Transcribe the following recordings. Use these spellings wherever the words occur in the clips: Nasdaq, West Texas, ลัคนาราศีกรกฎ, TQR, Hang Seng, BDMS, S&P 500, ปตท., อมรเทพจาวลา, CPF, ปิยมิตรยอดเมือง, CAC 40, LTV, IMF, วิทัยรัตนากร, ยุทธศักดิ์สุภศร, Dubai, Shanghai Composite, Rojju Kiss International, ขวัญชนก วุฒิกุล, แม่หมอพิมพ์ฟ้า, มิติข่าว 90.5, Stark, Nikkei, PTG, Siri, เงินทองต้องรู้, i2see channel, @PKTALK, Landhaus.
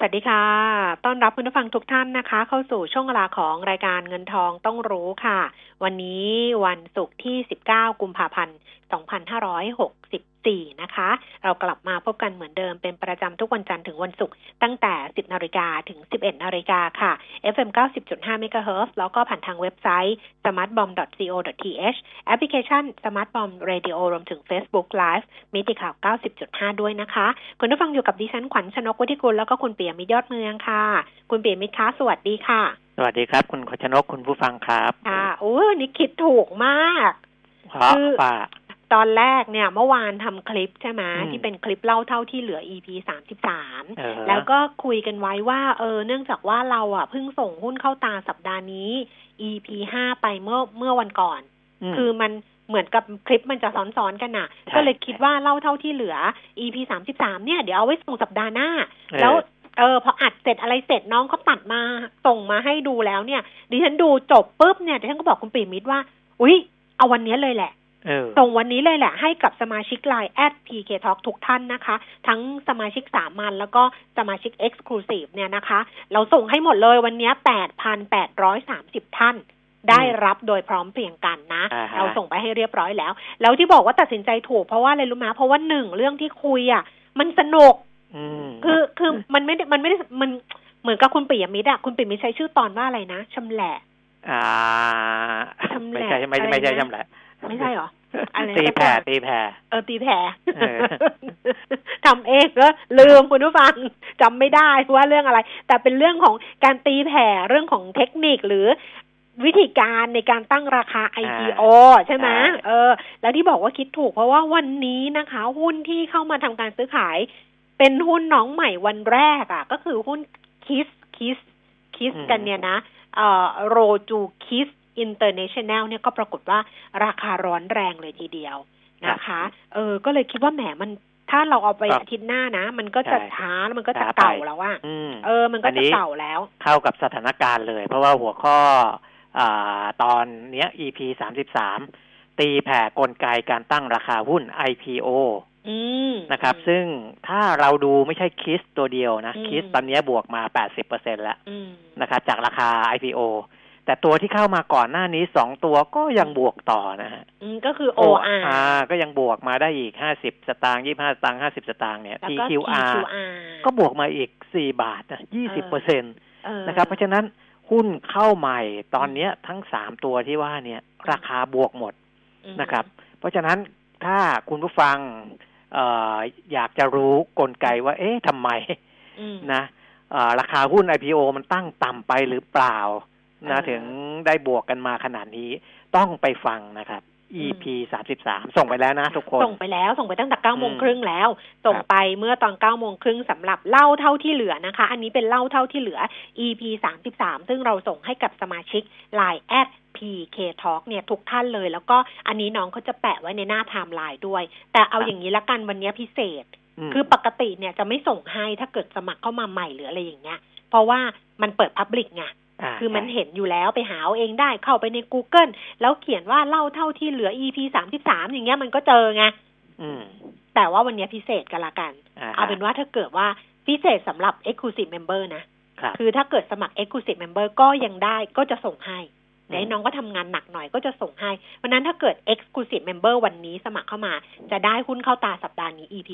สวัสดีค่ะต้อนรับคุณผู้ฟังทุกท่านนะคะเข้าสู่ช่วงเวลาของรายการเงินทองต้องรู้ค่ะวันนี้วันศุกร์ที่19กุมภาพันธ์2564นะคะเรากลับมาพบกันเหมือนเดิมเป็นประจำทุกวันจันทร์ถึงวันศุกร์ตั้งแต่ 10:00 นถึง 11:00 นค่ะ FM 90.5 MHz แล้วก็ผ่านทางเว็บไซต์ smartbomb.co.th แอปพลิเคชัน smartbomb radio รวมถึง Facebook Live มิติข่าว 90.5 ด้วยนะคะคุณผู้ฟังอยู่กับดิฉันขวัญชนก วุฒิกุลแล้วก็คุณปิยมิตรยอดเมืองค่ะคุณปิยมิตรคะสวัสดีค่ะสวัสดีครับคุณขวัญชนกคุณผู้ฟังครับค่ะโอ้วันนี้คิดถูกมากคือตอนแรกเนี่ยเมื่อวานทำคลิปใช่ไหมที่เป็นคลิปเล่าเท่าที่เหลือ EP 33แล้วก็คุยกันไว้ว่าเนื่องจากว่าเราอ่ะเพิ่งส่งหุ้นเข้าตาสัปดาห์นี้ EP 5ไปเมื่อวันก่อนคือมันเหมือนกับคลิปมันจะซ้อนๆกันน่ะก็เลยคิดว่าเล่าเท่าที่เหลือ EP 33เนี่ยเดี๋ยวเอาไว้ส่งสัปดาห์หน้าแล้วพออัดเสร็จอะไรเสร็จน้องเขาตัดมาส่งมาให้ดูแล้วเนี่ยดิฉันดูจบปุ๊บเนี่ยดิฉันก็บอกคุณปิยมิตรว่าอุ๊ยเอาวันนี้เลยแหละส่งวันนี้เลยแหละให้กับสมาชิก LINE @PK Talk ทุกท่านนะคะทั้งสมาชิกสามัญแล้วก็สมาชิก Exclusive เนี่ยนะคะเราส่งให้หมดเลยวันนี้ 8,830 ท่านได้รับโดยพร้อมเพรียงกันนะเราส่งไปให้เรียบร้อยแล้วแล้วที่บอกว่าตัดสินใจถูกเพราะว่าอะไรรู้มั้ยเพราะว่า1เรื่องที่คุยอ่ะมันสนุกคือมันไม่ได้มันเหมือนกับคุณปิยมิตรอ่ะคุณปิยมิตรใช้ชื่อตอนว่าอะไรนะชำแหละไม่ใช่ชำแหละไม่ใช่หรอตีแผ่ตีแผ่ทำเองก็ลืมคุณผู้ฟังจำไม่ได้ว่าเรื่องอะไรแต่เป็นเรื่องของการตีแผ่เรื่องของเทคนิคหรือวิธีการในการตั้งราคา IPO ใช่ไหมแล้วที่บอกว่าคิดถูกเพราะว่าวันนี้นะคะหุ้นที่เข้ามาทำการซื้อขายเป็นหุ้นน้องใหม่วันแรกอ่ะก็คือหุ้น Kiss กันเนี่ยนะโรจูคิสInternational เนี่ยก็ปรากฏว่าราคาร้อนแรงเลยทีเดียวนะคะก็เลยคิดว่าแหมมันถ้าเราเอาไปอาทิตย์หน้านะมันก็จะช้าแล้วมันก็จะเก่าแล้วอ่ะมันก็จะเก่าแล้วเข้ากับสถานการณ์เลยเพราะว่าหัวข้อตอนเนี้ย EP 33ตีแผ่กลไกการตั้งราคาหุ้น IPO นะครับซึ่งถ้าเราดูไม่ใช่คิสตัวเดียวนะคิสตอนนี้บวกมา 80% แล้วนะครับจากราคา IPOแต่ตัวที่เข้ามาก่อนหน้านี้2ตัวก็ยังบวกต่อนะฮะก็คือ OR ก็ยังบวกมาได้อีก50สตางค์25สตางค์50สตางค์เนี่ย TQR ก็บวกมาอีก4บาทนะ 20% นะครับเพราะฉะนั้นหุ้นเข้าใหม่ตอนนี้ทั้ง3ตัวที่ว่าเนี่ยราคาบวกหมดนะครับเพราะฉะนั้นถ้าคุณผู้ฟังอยากจะรู้กลไกว่าเอ๊ะทำไมนะราคาหุ้น IPO มันตั้งต่ำไปหรือเปล่านะถึงได้บวกกันมาขนาดนี้ต้องไปฟังนะครับ EP 33ส่งไปแล้วนะทุกคนส่งไปตั้งแต่ 9:30 นแล้วส่งไปเมื่อตอน 9:30 นสำหรับเล่าเท่าที่เหลือนะคะอันนี้เป็นเล่าเท่าที่เหลือ EP 33ซึ่งเราส่งให้กับสมาชิก LINE @PK Talk เนี่ยทุกท่านเลยแล้วก็อันนี้น้องเขาจะแปะไว้ในหน้าไทม์ไลน์ด้วยแต่เอาอย่างนี้ละกันวันนี้พิเศษคือปกติเนี่ยจะไม่ส่งให้ถ้าเกิดสมัครเข้ามาใหม่หรืออะไรอย่างเงี้ยเพราะว่ามันเปิด public ไงคือมันเห็นอยู่แล้วไปหาเอาเองได้เข้าไปใน Google แล้วเขียนว่าเล่าเท่าที่เหลือ EP 33อย่างเงี้ยมันก็เจอไงแต่ว่าวันนี้พิเศษกันละกันเอาเป็นว่าถ้าเกิดว่าพิเศษสำหรับ Exclusive Member นะ คือถ้าเกิดสมัคร Exclusive Member ก็ยังได้ก็จะส่งให้ไหนน้องก็ทำงานหนักหน่อยก็จะส่งให้วันนั้นถ้าเกิด Exclusive Member วันนี้สมัครเข้ามาจะได้หุ้นเข้าตาสัปดาห์นี้ EP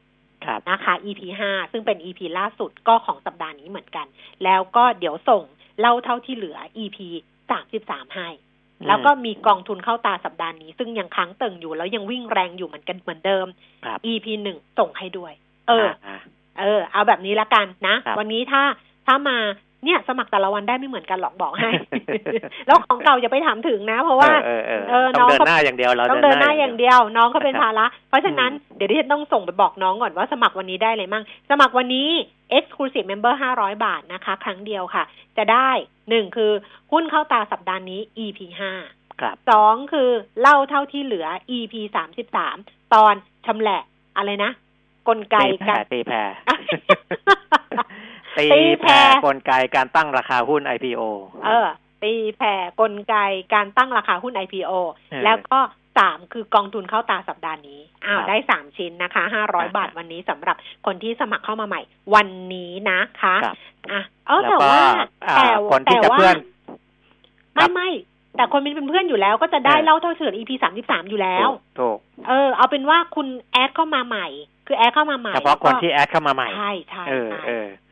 5นะคะ EP 5ซึ่งเป็น EP ล่าสุดก็ของสัปดาห์นี้เหมือนกันแล้วก็เดี๋ยวส่งเล่าเท่าที่เหลือ EP 33ให้แล้วก็มีกองทุนเข้าตาสัปดาห์นี้ซึ่งยังค้างเติ่งอยู่แล้วยังวิ่งแรงอยู่เหมือนเดิม EP 1ส่งให้ด้วยเอาแบบนี้ละกันนะวันนี้ถ้ามา เนี่ยสมัครแต่ละวันได้ไม่เหมือนกันหรอกบอกให้แล้วของเก่าอย่าไปถามถึงนะเพราะว่าน้องเดินหน้าอย่างเดียวเราต้องเดินหน้าอย่างเดียวน้องเขาเป็นภาระเพราะฉะนั้นเดี๋ยวดิฉันต้องส่งไปบอกน้องก่อนว่าสมัครวันนี้ได้อะไรมั่งสมัครวันนี้ Exclusive Member 500 บาทนะคะครั้งเดียวค่ะจะได้1คือหุ้นเข้าตาสัปดาห์นี้ EP 5 ครับ2คือเล่าเท่าที่เหลือ EP 33 ตอนชำแหละอะไรนะกลไกการตีแผ่กลไกการตั้งราคาหุ้น IPO ตีแผ่กลไกการตั้งราคาหุ้น IPO แล้วก็3คือกองทุนเข้าตาสัปดาห์นี้ได้3ชิ้นนะคะ500บาทวันนี้สำหรับคนที่สมัครเข้ามาใหม่วันนี้นะคะแต่ว่าไม่แต่คนเป็นเพื่อนอยู่แล้วก็จะได้เล่าเท่าเสือ EP 33อยู่แล้วถูกเอาเป็นว่าคุณแอดเข้ามาใหม่คือแอดเข้ามาใหม่เฉพาะคนที่แอดเข้ามาใหม่ใช่ใช่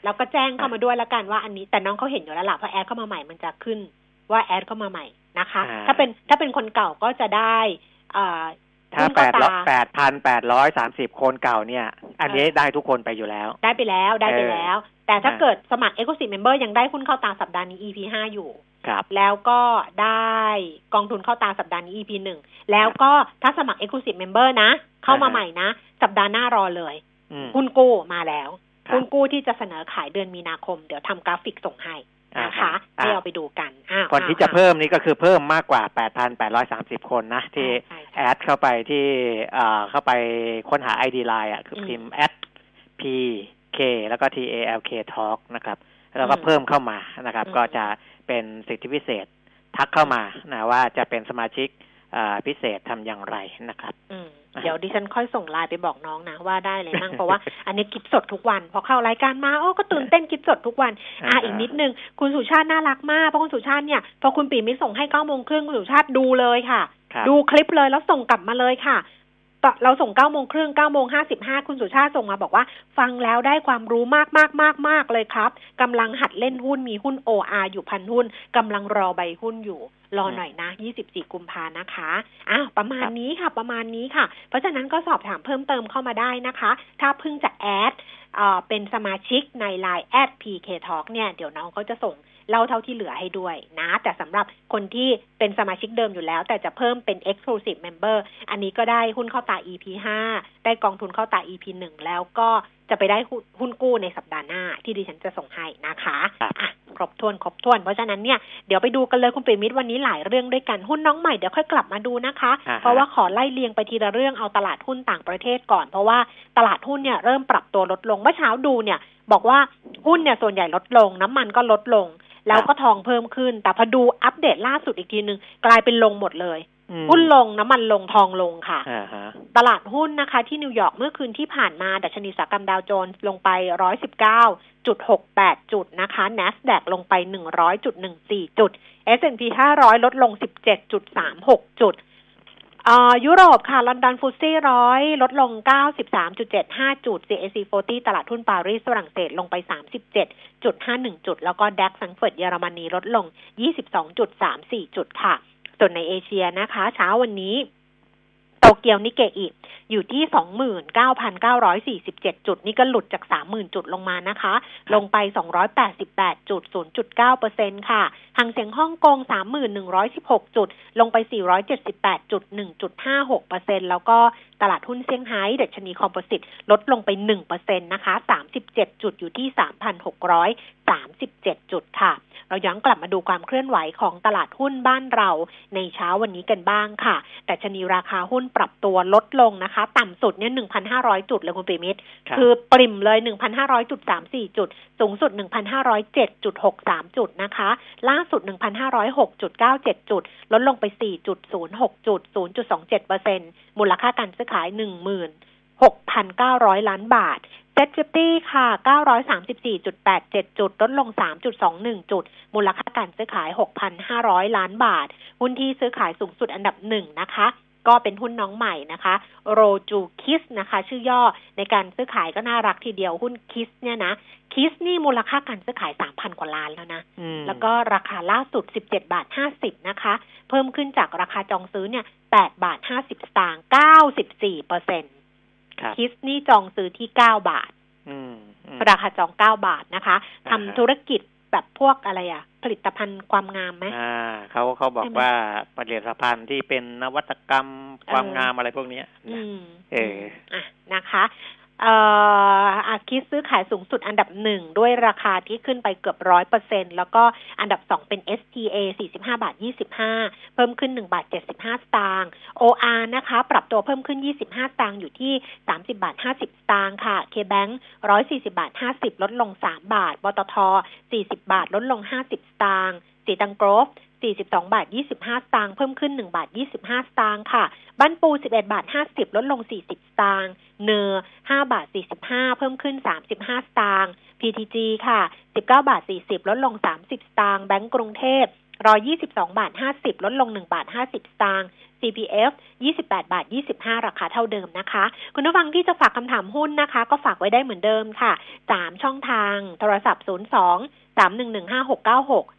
แล้วก็แจ้งเข้ามาด้วยแล้วกันว่าอันนี้แต่น้องเขาเห็นอยู่แล้วล่ะเพราะแอดเข้ามาใหม่มันจะขึ้นว่าแอดเข้ามาใหม่นะคะถ้าเป็นคนเก่าก็จะได้ถ้า8,830 คนเก่าเนี่ยอันนี้ได้ทุกคนไปอยู่แล้วได้ไปแล้วแต่ถ้าเกิดสมัคร Exclusive Member ยังได้หุ้นเข้าตาสัปดาห์นี้ EP 5 อยู่แล้วก็ได้กองทุนเข้าตาสัปดาห์นี้ EP 1แล้วก็ถ้าสมัคร Exclusive Member นะเข้ามาใหม่นะสัปดาห์หน้ารอเลยหุ้นกู้มาแล้วหุ้นกู้ที่จะเสนอขายเดือนมีนาคมเดี๋ยวทำกราฟิกส่งให้นะคะให้เอาไปดูกันคนที่จะเพิ่มนี่ก็คือเพิ่มมากกว่า 8,830 คนนะที่แอดเข้าไปที่เข้าไปค้นหา ID Line อ่ะคือพิมพ์ @PK แล้วก็ TALK Talk นะครับแล้วก็เพิ่มเข้ามานะครับก็จะเป็นสิทธิพิเศษทักเข้ามานะว่าจะเป็นสมาชิกพิเศษทำอย่างไรนะครับเดี๋ยวดิฉันค่อยส่งไลน์ไปบอกน้องนะว่าได้อะไรมั่งเพราะว่าอันนี้กิฟต์สดทุกวันพอเข้ารายการมาก็ตื่นเต้นกิฟต์สดทุกวันอีกนิดนึงคุณสุชาติน่ารักมากเพราะคุณสุชาติเนี่ยพอคุณปิ่มมิส่งให้ 9:30 นคุณสุชาติดูเลยค่ะดูคลิปเลยแล้วส่งกลับมาเลยค่ะเราส่ง 9:30 น 9:55 นคุณสุชาติส่งมาบอกว่าฟังแล้วได้ความรู้มากๆๆๆเลยครับกำลังหัดเล่นหุ้นมีหุ้น OR อยู่ 1,000 หุ้นกำลังรอใบหุ้นอยู่รอหน่อยนะ24กุมภานะคะประมาณนี้ค่ะเพราะฉะนั้นก็สอบถามเพิ่มเติมเข้ามาได้นะคะถ้าเพิ่งจะแอดเป็นสมาชิกใน LINE @PK Talk เนี่ยเดี๋ยวน้องเขาจะส่งเล่าเท่าที่เหลือให้ด้วยนะแต่สำหรับคนที่เป็นสมาชิกเดิมอยู่แล้วแต่จะเพิ่มเป็น Exclusive Member อันนี้ก็ได้หุ้นเข้าตา EP 5 ได้กองทุนเข้าตา EP 1 แล้วก็จะไปได้หุ้นกู้ในสัปดาห์หน้าที่ดิฉันจะส่งให้นะคะครบถ้วนเพราะฉะนั้นเนี่ยเดี๋ยวไปดูกันเลยคุณปิ่มมิตรวันนี้หลายเรื่องด้วยกันหุ้นน้องใหม่เดี๋ยวค่อยกลับมาดูนะคะเพราะว่าขอไล่เรียงไปทีละเรื่องเอาตลาดหุ้นต่างประเทศก่อนเพราะว่าตลาดหุ้นเนี่ยเริ่มปรับตัวลดลงเมื่อเช้าดูเนี่ยบอกว่าหุ้นเนี่ยส่วนใหญ่ลดลงน้ำมันก็ลดลงแล้วก็ทองเพิ่มขึ้นแต่พอดูอัปเดตล่าสุดอีกทีนึงกลายเป็นลงหมดเลยหุ้นลงน้ำมันลงทองลงค่ะตลาดหุ้นนะคะที่นิวยอร์กเมื่อคืนที่ผ่านมาดัชนีอุตสาหกรรมดาวโจนส์ลงไป 119.68 จุดนะคะ Nasdaq ลงไป 100.14 จุด S&P 500 ลดลง 17.36 จุดยุโรปค่ะลอนดอนฟุตซี่100ลดลง 93.75 จุด CAC 40 ตลาดหุ้นปารีสฝรั่งเศสลงไป 37.51 จุดแล้วก็ DAX แฟรงก์เฟิร์ตเยอรมนีลดลง 22.34 จุดค่ะส่วนในเอเชียนะคะเช้าวันนี้โตเกียวนิเกอิอยู่ที่ 29,947 จุดนี่ก็หลุดจาก 30,000 จุดลงมานะคะลงไป 288.0.9% ค่ะหังเสียงฮ่องกง 3,116 จุดลงไป 478.1.56% แล้วก็ตลาดหุ้นเซี่ยงไฮ้ดัชนีคอมโพสิตลดลงไป 1% นะคะ37จุดอยู่ที่ 3,637 จุดค่ะเราย้อนกลับมาดูความเคลื่อนไหวของตลาดหุ้นบ้านเราในเช้าวันนี้กันบ้างค่ะดัชนีราคาหุ้นปรับตัวลดลงนะคะต่ำสุดเนี่ย 1,500 จุดเลยคุณปิมิตรคือปริ่มเลย 1,500.34 จุดสูงสุด 1,507.63 จุดนะคะล่าสุด 1,506.97 จุดลดลงไป 4.06 จุด 0.27% มูลค่าการซื้อขาย 16,900 ล้านบาทSCT ค่ะ 934.87 จุดลดลง 3.21 จุดมูลค่าการซื้อขาย 6,500 ล้านบาทหุ้นที่ซื้อขายสูงสุดอันดับ1นะคะก็เป็นหุ้นน้องใหม่นะคะโรจูคิสนะคะชื่อย่อในการซื้อขายก็น่ารักทีเดียวหุ้นคิสเนี่ยนะคิสนี่มูลค่าการซื้อขาย 3,000 กว่าล้านแล้วนะแล้วก็ราคาล่าสุด 17.50 นะคะเพิ่มขึ้นจากราคาจองซื้อเนี่ย 8.50 สตางค์ 94%คิสนี่จองซื้อที่9 บาทราคาจอง9 บาทนะคะทำธุรกิจ แบบพวกอะไรอ่ะผลิตภัณฑ์ความงามไหมเขาบอกว่าผลิตภัณฑ์ที่เป็นนวัตกรรมความงามอะไรพวกนี้นะคะอาคิสซื้อขายสูงสุดอันดับ1ด้วยราคาที่ขึ้นไปเกือบ 100% แล้วก็อันดับ2เป็น STA 45.25 เพิ่มขึ้น 1.75 สตางค์ OR นะคะปรับตัวเพิ่มขึ้น25สตางค์อยู่ที่ 30.50 สตางค์ค่ะ K Bank 140.50 ลดลง3บาทปตท 40 บาทลดลง50สตางค์สีตังโกรฟ42.25 สตางค์เพิ่มขึ้น 1.25 สตางค์ค่ะบ้านปู 11.50 ลดลง40 สตางค์เนอ 5.45 เพิ่มขึ้น35 สตางค์ PTG ค่ะ 19.40 ลดลง30 สตางค์แบงก์กรุงเทพ 122.50 ลดลง 1.50 สตางค์ CPF 28.25 ราคาเท่าเดิมนะคะคุณผู้ฟังที่จะฝากคำถามหุ้นนะคะก็ฝากไว้ได้เหมือนเดิมค่ะ3ช่องทางโทรศัพท์ 02-3115696Facebook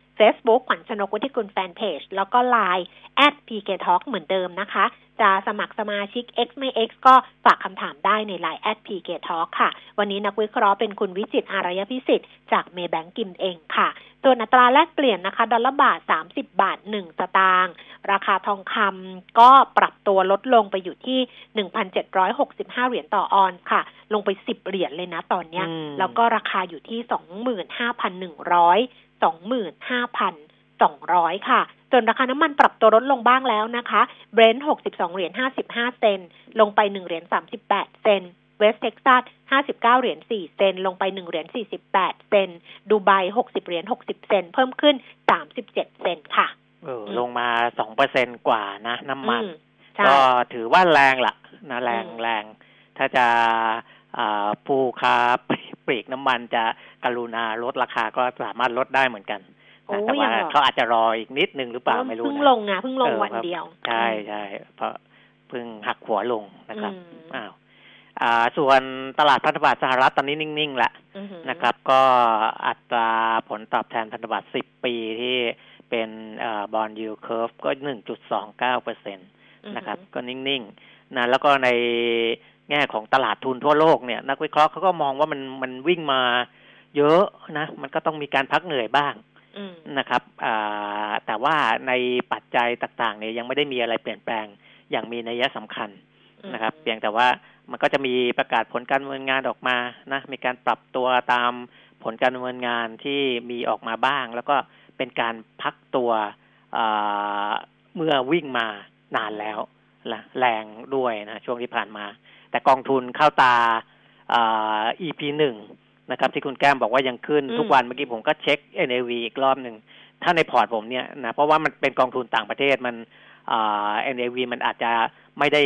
ขวัญชนกวุฒิกุลแฟนเพจแล้วก็ LINE @PK Talk เหมือนเดิมนะคะจะสมัครสมาชิก X ไม่ X ก็ฝากคำถามได้ใน LINE @PK Talk ค่ะวันนี้นักวิเคราะห์เป็นคุณวิจิตรอารยพิสิทธิ์จากเมย์แบงก์กิมเองค่ะส่วนอัตราแลกเปลี่ยนนะคะดอลลาร์บาท 30.1 สตางค์ราคาทองคำก็ปรับตัวลดลงไปอยู่ที่ 1,765 เหรียญต่อออนซ์ค่ะลงไป10เหรียญเลยนะตอนเนี้ยแล้วก็ราคาอยู่ที่ 25,200 ค่ะจนราคาน้ำมันปรับตัวลดลงบ้างแล้วนะคะ Brent 62.55 เหรียญลงไป1เหรียญ38เซน West Texas 59.04 เหรียญลงไป1เหรียญ48เซนดูไบ60.60 เหรียญเพิ่มขึ้น37 เซนค่ะลงมา 2% กว่านะน้ำมันก็ถือว่าแรงล่ะนะแรงถ้าจะผู้ค้าปลีกน้ำมันจะกรุณาลดราคาก็สามารถลดได้เหมือนกันแต่ว่าเขาอาจจะรออีกนิดนึงหรือเปล่าไม่รู้นะเพิ่งลงวันเดียวใช่ๆเพราะเพิ่งหักหัวลงนะครับส่วนตลาดพันธบัตรสหรัฐตอนนี้นิ่งๆละนะครับก็อัตราผลตอบแทนพันธบัตร10ปีที่เป็นbond yield curve ก็ 1.29% นะครับก็นิ่งๆนะแล้วก็ในแง่ของตลาดทุนทั่วโลกเนี่ยนักวิเคราะห์เขาก็มองว่ามันวิ่งมาเยอะนะมันก็ต้องมีการพักเหนื่อยบ้างนะครับแต่ว่าในปัจจัยต่างๆเนี่ยยังไม่ได้มีอะไรเปลี่ยนแปลงอย่างมีนัยสำคัญนะครับเพียงแต่ว่ามันก็จะมีประกาศผลการดำเนินงานออกมานะมีการปรับตัวตามผลการดำเนินงานที่มีออกมาบ้างแล้วก็เป็นการพักตัวเมื่อวิ่งมานานแล้วแรงด้วยนะช่วงที่ผ่านมาแต่กองทุนเข้าตาEP1 นะครับที่คุณแก้มบอกว่ายังขึ้นทุกวันเมื่อกี้ผมก็เช็ค NAV อีกรอบหนึ่งถ้าในพอร์ตผมเนี่ยนะเพราะว่ามันเป็นกองทุนต่างประเทศมันNAV มันอาจจะไม่ได้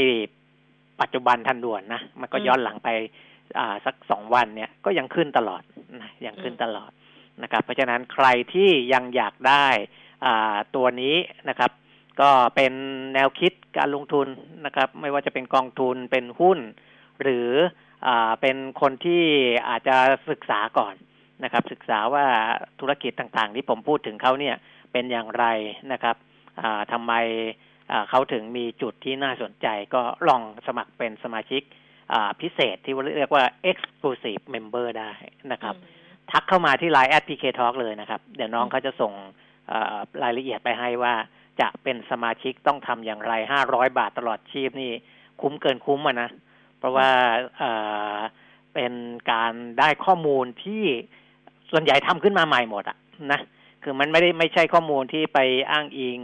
ปัจจุบันทันด่วนนะมันก็ย้อนหลังไปสัก2วันเนี่ยก็ยังขึ้นตลอดนะยังขึ้นตลอดนะครับเพราะฉะนั้นใครที่ยังอยากได้ตัวนี้นะครับก็เป็นแนวคิดการลงทุนนะครับไม่ว่าจะเป็นกองทุนเป็นหุ้นหรือเป็นคนที่อาจจะศึกษาก่อนนะครับศึกษาว่าธุรกิจต่างๆที่ผมพูดถึงเขาเนี่ยเป็นอย่างไรนะครับทำไมเขาถึงมีจุดที่น่าสนใจก็ลองสมัครเป็นสมาชิกพิเศษที่เรียกว่า Exclusive Member ได้นะครับทักเข้ามาที่ LINE @PKTalk เลยนะครับเดี๋ยวน้องเขาจะส่งรายละเอียดไปให้ว่าจะเป็นสมาชิกต้องทำอย่างไร500บาทตลอดชีพนี่คุ้มเกินคุ้มนะเพราะว่าเป็นการได้ข้อมูลที่ส่วนใหญ่ทำขึ้นมาใหม่หมดนะคือมันไม่ใช่ข้อมูลที่ไปอ้างอิง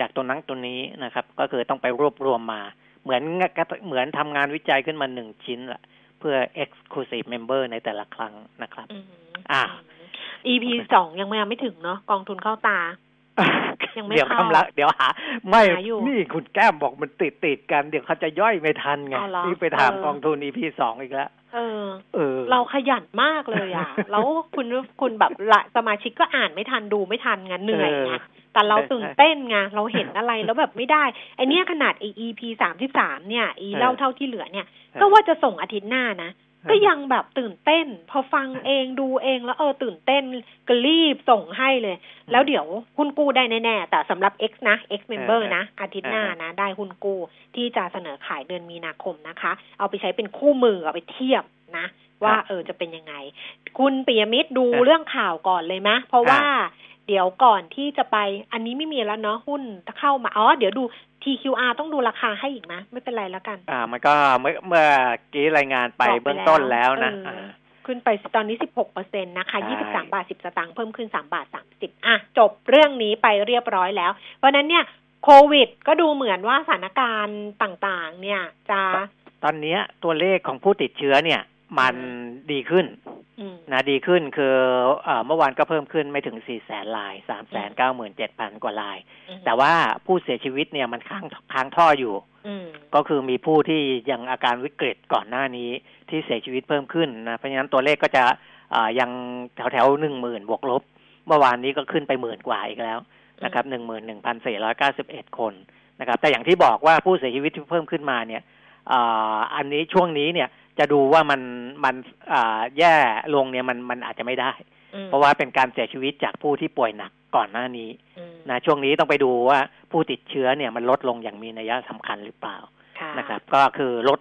จากตัวนั้นตัวนี้นะครับก็คือต้องไปรวบรวมมาเหมือนทำงานวิจัยขึ้นมา1ชิ้นละเพื่อ Exclusive Member ในแต่ละครั้งนะครับEP 2 ยังไม่ถึงเนาะกองทุนเข้าตาเดี๋ยวกำลังเดี๋ยวหาไม่นี่คุณแก้มบอกมันติดกันเดี๋ยวเขาจะย่อยไม่ทันไงนี่ไปถามกองทุน EP2 อีกแล้วเราขยันมากเลยอ่ะแล้วคุณแบบสมาชิกก็อ่านไม่ทันดูไม่ทันไงเหนื่อยไงแต่เราตื่นเต้นไงเราเห็นอะไรแล้วแบบไม่ได้ไอเนี้ยขนาดไอ EP33 เนี่ยอีเล่าเท่าที่เหลือเนี่ยก็ว่าจะส่งอาทิตย์หน้านะก็ยังแบบตื่นเต้นพอฟังเองดูเองแล้วตื่นเต้นก็รีบส่งให้เลยแล้วเดี๋ยวหุ้นกู้ได้แน่ๆแต่สำหรับ X นะ X member นะอาทิตย์หน้านะได้หุ้นกู้ที่จะเสนอขายเดือนมีนาคมนะคะเอาไปใช้เป็นคู่มือเอาไปเทียบนะ ว่าจะเป็นยังไงคุณปิยมิตรดูเรื่องข่าวก่อนเลยมะเพราะว่าเดี๋ยวก่อนที่จะไปอันนี้ไม่มีแล้วเนาะหุ้นถ้าเข้ามาอ๋อเดี๋ยวดู TQR ต้องดูราคาให้อีกนะไม่เป็นไรแล้วกันมันก็เมื่อกี้รายงานไปเบื้องต้นแล้วนะขึ้นไปตอนนี้ 16% นะคะ 23 บาท 10 สตางค์เพิ่มขึ้น 3 บาท 30 อ่ะจบเรื่องนี้ไปเรียบร้อยแล้วเพราะนั้นเนี่ยโควิดก็ดูเหมือนว่าสถานการณ์ต่างๆเนี่ยจะตอนนี้ตัวเลขของผู้ติดเชื้อเนี่ยมันดีขึ้นนะดีขึ้นคือเมื่อวานก็เพิ่มขึ้นไม่ถึง 400,000 ราย 397,000 กว่ารายแต่ว่าผู้เสียชีวิตเนี่ยมันค้างท่ออยู่ก็คือมีผู้ที่ยังอาการวิกฤตก่อนหน้านี้ที่เสียชีวิตเพิ่มขึ้นนะเพราะฉะนั้นตัวเลขก็จะยังแถวๆ 10,000 บวกลบเมื่อวานนี้ก็ขึ้นไป10,000 กว่าอีกแล้วนะครับ 11,491 คนนะครับแต่อย่างที่บอกว่าผู้เสียชีวิตที่เพิ่มขึ้นมาเนี่ยอันนี้ช่วงนี้เนี่ยจะดูว่ามันแย่ลงเนี่ยมันอาจจะไม่ได้เพราะว่าเป็นการเสียชีวิตจากผู้ที่ป่วยหนักก่อนหน้านี้นะช่วงนี้ต้องไปดูว่าผู้ติดเชื้อเนี่ยมันลดลงอย่างมีนัยสำคัญหรือเปล่านะครับก็คือลด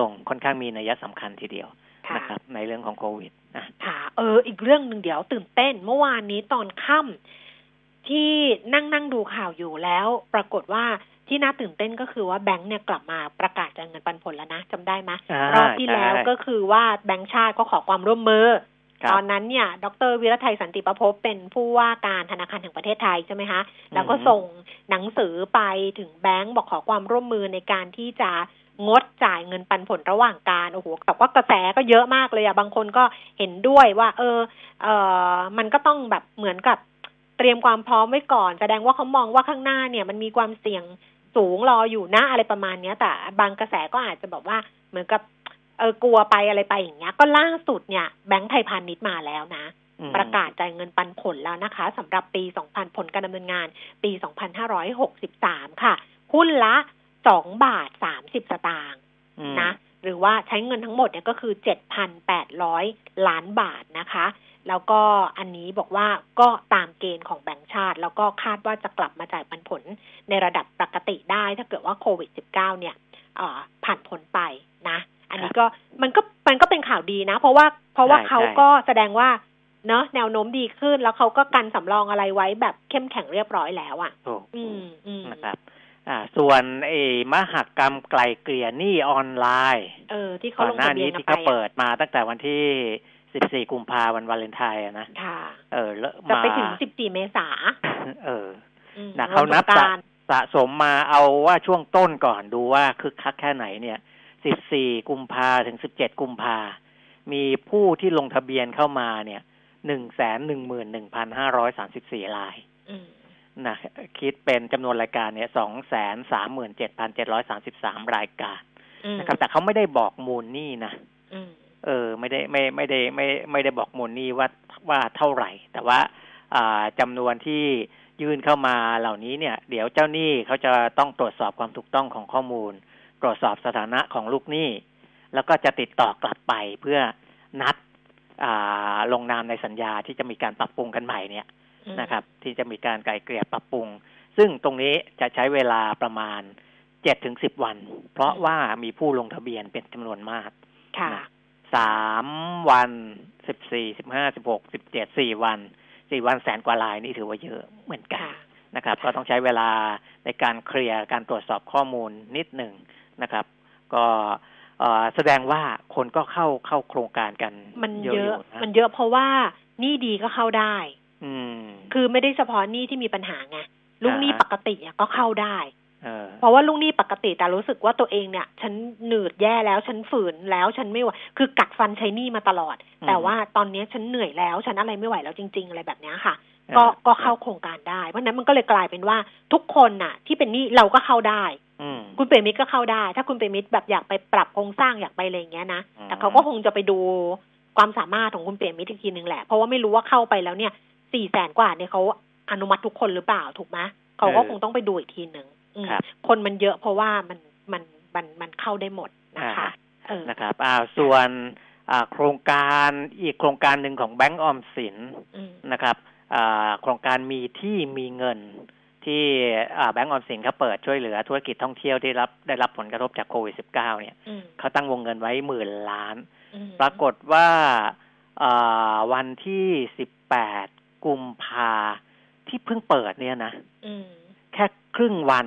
ลงค่อนข้างมีนัยสำคัญทีเดียวนะครับในเรื่องของโควิดนะค่ะอีกเรื่องนึงเดี๋ยวตื่นเต้นเมื่อวานนี้ตอนค่ำที่นั่งดูข่าวอยู่แล้วปรากฏว่าที่น่าตื่นเต้นก็คือว่าแบงค์เนี่ยกลับมาประกาศจ่ายเงินปันผลแล้วนะจำได้ไหมรอบที่แล้วก็คือว่าแบงค์ชาติก็ขอความร่วมมือตอนนั้นเนี่ยดร.วิรไทยสันติประภพเป็นผู้ว่าการธนาคารแห่งประเทศไทยใช่ไหมคะแล้วก็ส่งหนังสือไปถึงแบงค์บอกขอความร่วมมือในการที่จะงดจ่ายเงินปันผลระหว่างการโอ้โหแต่ว่ากระแสก็เยอะมากเลยอะบางคนก็เห็นด้วยว่ามันก็ต้องแบบเหมือนกับเตรียมความพร้อมไว้ก่อนแสดงว่าเขามองว่าข้างหน้าเนี่ยมันมีความเสี่ยงสูงรออยู่นะอะไรประมาณนี้แต่บางกระแสก็อาจจะบอกว่าเหมือนกับกลัวไปอะไรไปอย่างเงี้ยก็ล่าสุดเนี่ยแบงก์ไทยพาณิชย์มาแล้วนะประกาศจ่ายเงินปันผลแล้วนะคะสำหรับปี 2000 ผลการดำเนินงานปี 2563 ค่ะหุ้นละ 2.30 บาทนะหรือว่าใช้เงินทั้งหมดเนี่ยก็คือ 7,800 ล้านบาทนะคะแล้วก็อันนี้บอกว่าก็ตามเกณฑ์ของแบงก์ชาติแล้วก็คาดว่าจะกลับมาจ่ายปันผลในระดับปกติได้ถ้าเกิดว่าโควิด -19 เนี่ยผ่านพ้นไปนะอันนี้ก็มันก็เป็นข่าวดีนะเพราะว่าเขาก็แสดงว่าเนาะแนวโน้มดีขึ้นแล้วเขาก็กันสำรองอะไรไว้แบบเข้มแข็งเรียบร้อยแล้วอ่ะนะครับส่วนมหกรรมไกลเกลี่ยหนี้ออนไลน์ที่เขาลงทะเบียนไปที่เขาเปิดมาตั้งแต่วันที่14กุมภาพันธ์วันวาเลนไทน์นะค่ะจะไปถึง14เมษายนนะเขานับสะสมมาเอาว่าช่วงต้นก่อนดูว่าคึกคักแค่ไหนเนี่ย14กุมภาพันธ์ถึง17กุมภาพันธ์มีผู้ที่ลงทะเบียนเข้ามาเนี่ย 111,534 รายนะคิดเป็นจำนวนรายการเนี่ย 237,733 รายการนะครับแต่เขาไม่ได้บอกมูลหนี้นะไม่ได้บอกมูลหนี้ว่าเท่าไหร่แต่ว่าจำนวนที่ยื่นเข้ามาเหล่านี้เนี่ยเดี๋ยวเจ้าหนี้เขาจะต้องตรวจสอบความถูกต้องของข้อมูลตรวจสอบสถานะของลูกหนี้แล้วก็จะติดต่อกลับไปเพื่อนัดลงนามในสัญญาที่จะมีการปรับปรุงกันใหม่เนี่ยนะครับที่จะมีการไกล่เกลี่ยปรับปรุงซึ่งตรงนี้จะใช้เวลาประมาณ 7-10 วันเพราะว่ามีผู้ลงทะเบียนเป็นจำนวนมากค่ะ3วัน14 15 16 17 4วันแสนกว่ารายนี่ถือว่าเยอะเหมือนกันนะครับก็ต้องใช้เวลาในการเคลียร์การตรวจสอบข้อมูลนิดหนึ่งนะครับก็แสดงว่าคนก็เข้าโครงการกันมันเยอะเพราะว่าหนี้ดีก็เข้าได้คือไม่ได้เฉพาะหนี้ที่มีปัญหาไงลูกหนี้ปกติก็เข้าได้เพราะว่าลูกหนี้ปกติแต่รู้สึกว่าตัวเองเนี่ยฉันหนืดแย่แล้วฉันฝืนแล้วฉันไม่ไหวคือกัดฟันใช้หนี้มาตลอดแต่ว่าตอนนี้ฉันเหนื่อยแล้วฉันอะไรไม่ไหวแล้วจริงๆอะไรแบบนี้ค่ะก็เข้าโครงการได้เพราะนั้นมันก็เลยกลายเป็นว่าทุกคนน่ะที่เป็นหนี้เราก็เข้าได้คุณเปรมิตรก็เข้าได้ถ้าคุณเปรมิตรแบบอยากไปปรับโครงสร้างอยากไปอะไรอย่างเงี้ยนะแต่เขาก็คงจะไปดูความสามารถของคุณเปรมิตรอีกทีนึงแหละเพราะว่าไม่รู้ว่าเข้าไปแล้วเนี่ย 400,000 กว่าเนี่ยเขาอนุมัติทุกคนหรือเปล่าถูกมั้ยเขาก็คงต้องไปดูอีกทีนึงคนมันเยอะเพราะว่ามันเข้าได้หมดนะคะนะครับส่วนโครงการอีกโครงการหนึ่งของแบงก์ออมสินนะครับโครงการมีที่มีเงิน ที่แบงก์ออมสินเขาเปิดช่วยเหลือธุรกิจท่องเที่ยวที่ได้รับผลกระทบจากโควิด -19 เนี่ยเขาตั้งวงเงินไว้10,000 ล้านปรากฏว่าวันที่18 กุมภาพันธ์ที่เพิ่งเปิดเนี่ยนะแค่ครึ่งวัน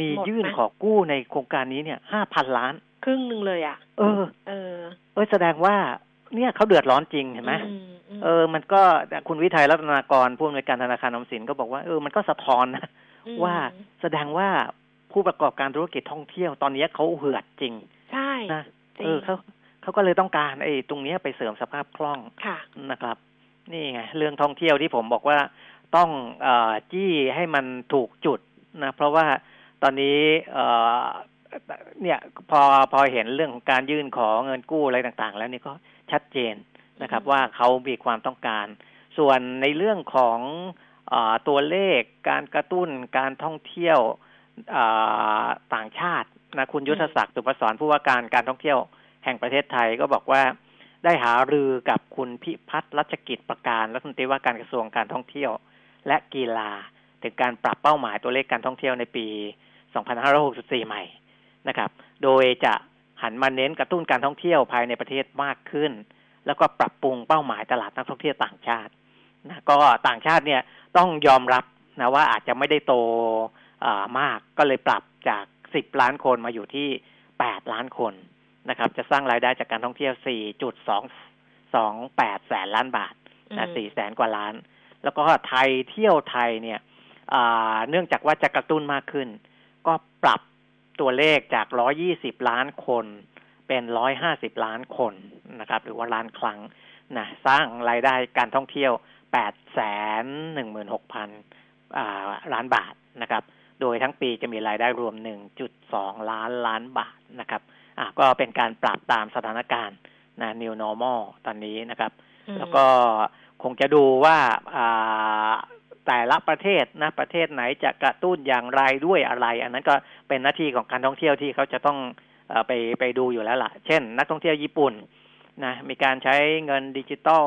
มียื่นขอกู้ในโครงการนี้เนี่ย 5,000 ล้านครึ่งนึงเลยอ่ะแสดงว่าเนี่ยเขาเดือดร้อนจริงเห็นไหมมันก็คุณวิทัยรัตนากรผู้อำนวยการธนาคารออมสินก็บอกว่ามันก็สะท้อนนะว่าแสดงว่าผู้ประกอบการธุรกิจท่องเที่ยวตอนนี้เขาเหือดจริงใช่นะเขาก็เลยต้องการไอ้ตรงนี้ไปเสริมสภาพคล่องนะครับนี่ไงเรื่องท่องเที่ยวที่ผมบอกว่าต้องจี้ให้มันถูกจุดนะเพราะว่าตอนนี้เนี่ยพอเห็นเรื่องของการยื่นขอเงินกู้อะไรต่างๆแล้วนี่ก็ชัดเจนนะครับว่าเขามีความต้องการส่วนในเรื่องของตัวเลขการกระตุ้นการท่องเที่ยวต่างชาตินะคุณยุทธศักดิ์สุภศรผู้ว่าการท่องเที่ยวแห่งประเทศไทยก็บอกว่าได้หารือกับคุณพิพัฒน์รัชกิจประการรัฐมนตรีว่าการกระทรวงการท่องเที่ยวและกีฬาถึงการปรับเป้าหมายตัวเลขการท่องเที่ยวในปี2564ใหม่นะครับโดยจะหันมาเน้นกระตุ้นการท่องเที่ยวภายในประเทศมากขึ้นแล้วก็ปรับปรุงเป้าหมายตลาดนักท่องเที่ยวต่างชาตินะก็ต่างชาติเนี่ยต้องยอมรับนะว่าอาจจะไม่ได้โตมากก็เลยปรับจาก10 ล้านคนมาอยู่ที่8 ล้านคนนะครับจะสร้างรายได้จากการท่องเที่ยว 4.228 แสนล้านบาทนะ4แสนกว่าล้านแล้วก็ไทยเที่ยวไทยเนี่ยเนื่องจากว่าจะกระตุ้นมากขึ้นก็ปรับตัวเลขจาก120 ล้านคนเป็น150 ล้านคนนะครับหรือว่าล้านครั้งนะสร้างรายได้การท่องเที่ยว 816,000 ล้านบาทนะครับโดยทั้งปีจะมีรายได้รวม 1.2 ล้านล้านบาทนะครับก็เป็นการปรับตามสถานการณ์นะ New Normal ตอนนี้นะครับแล้วก็คงจะดูว่าแต่ละประเทศนะประเทศไหนจะกระตุ้นอย่างไรด้วยอะไรอันนั้นก็เป็นหน้าที่ของการท่องเที่ยวที่เขาจะต้องไปดูอยู่แล้วล่ะเช่นนักท่องเที่ยวญี่ปุ่นนะมีการใช้เงินดิจิตอล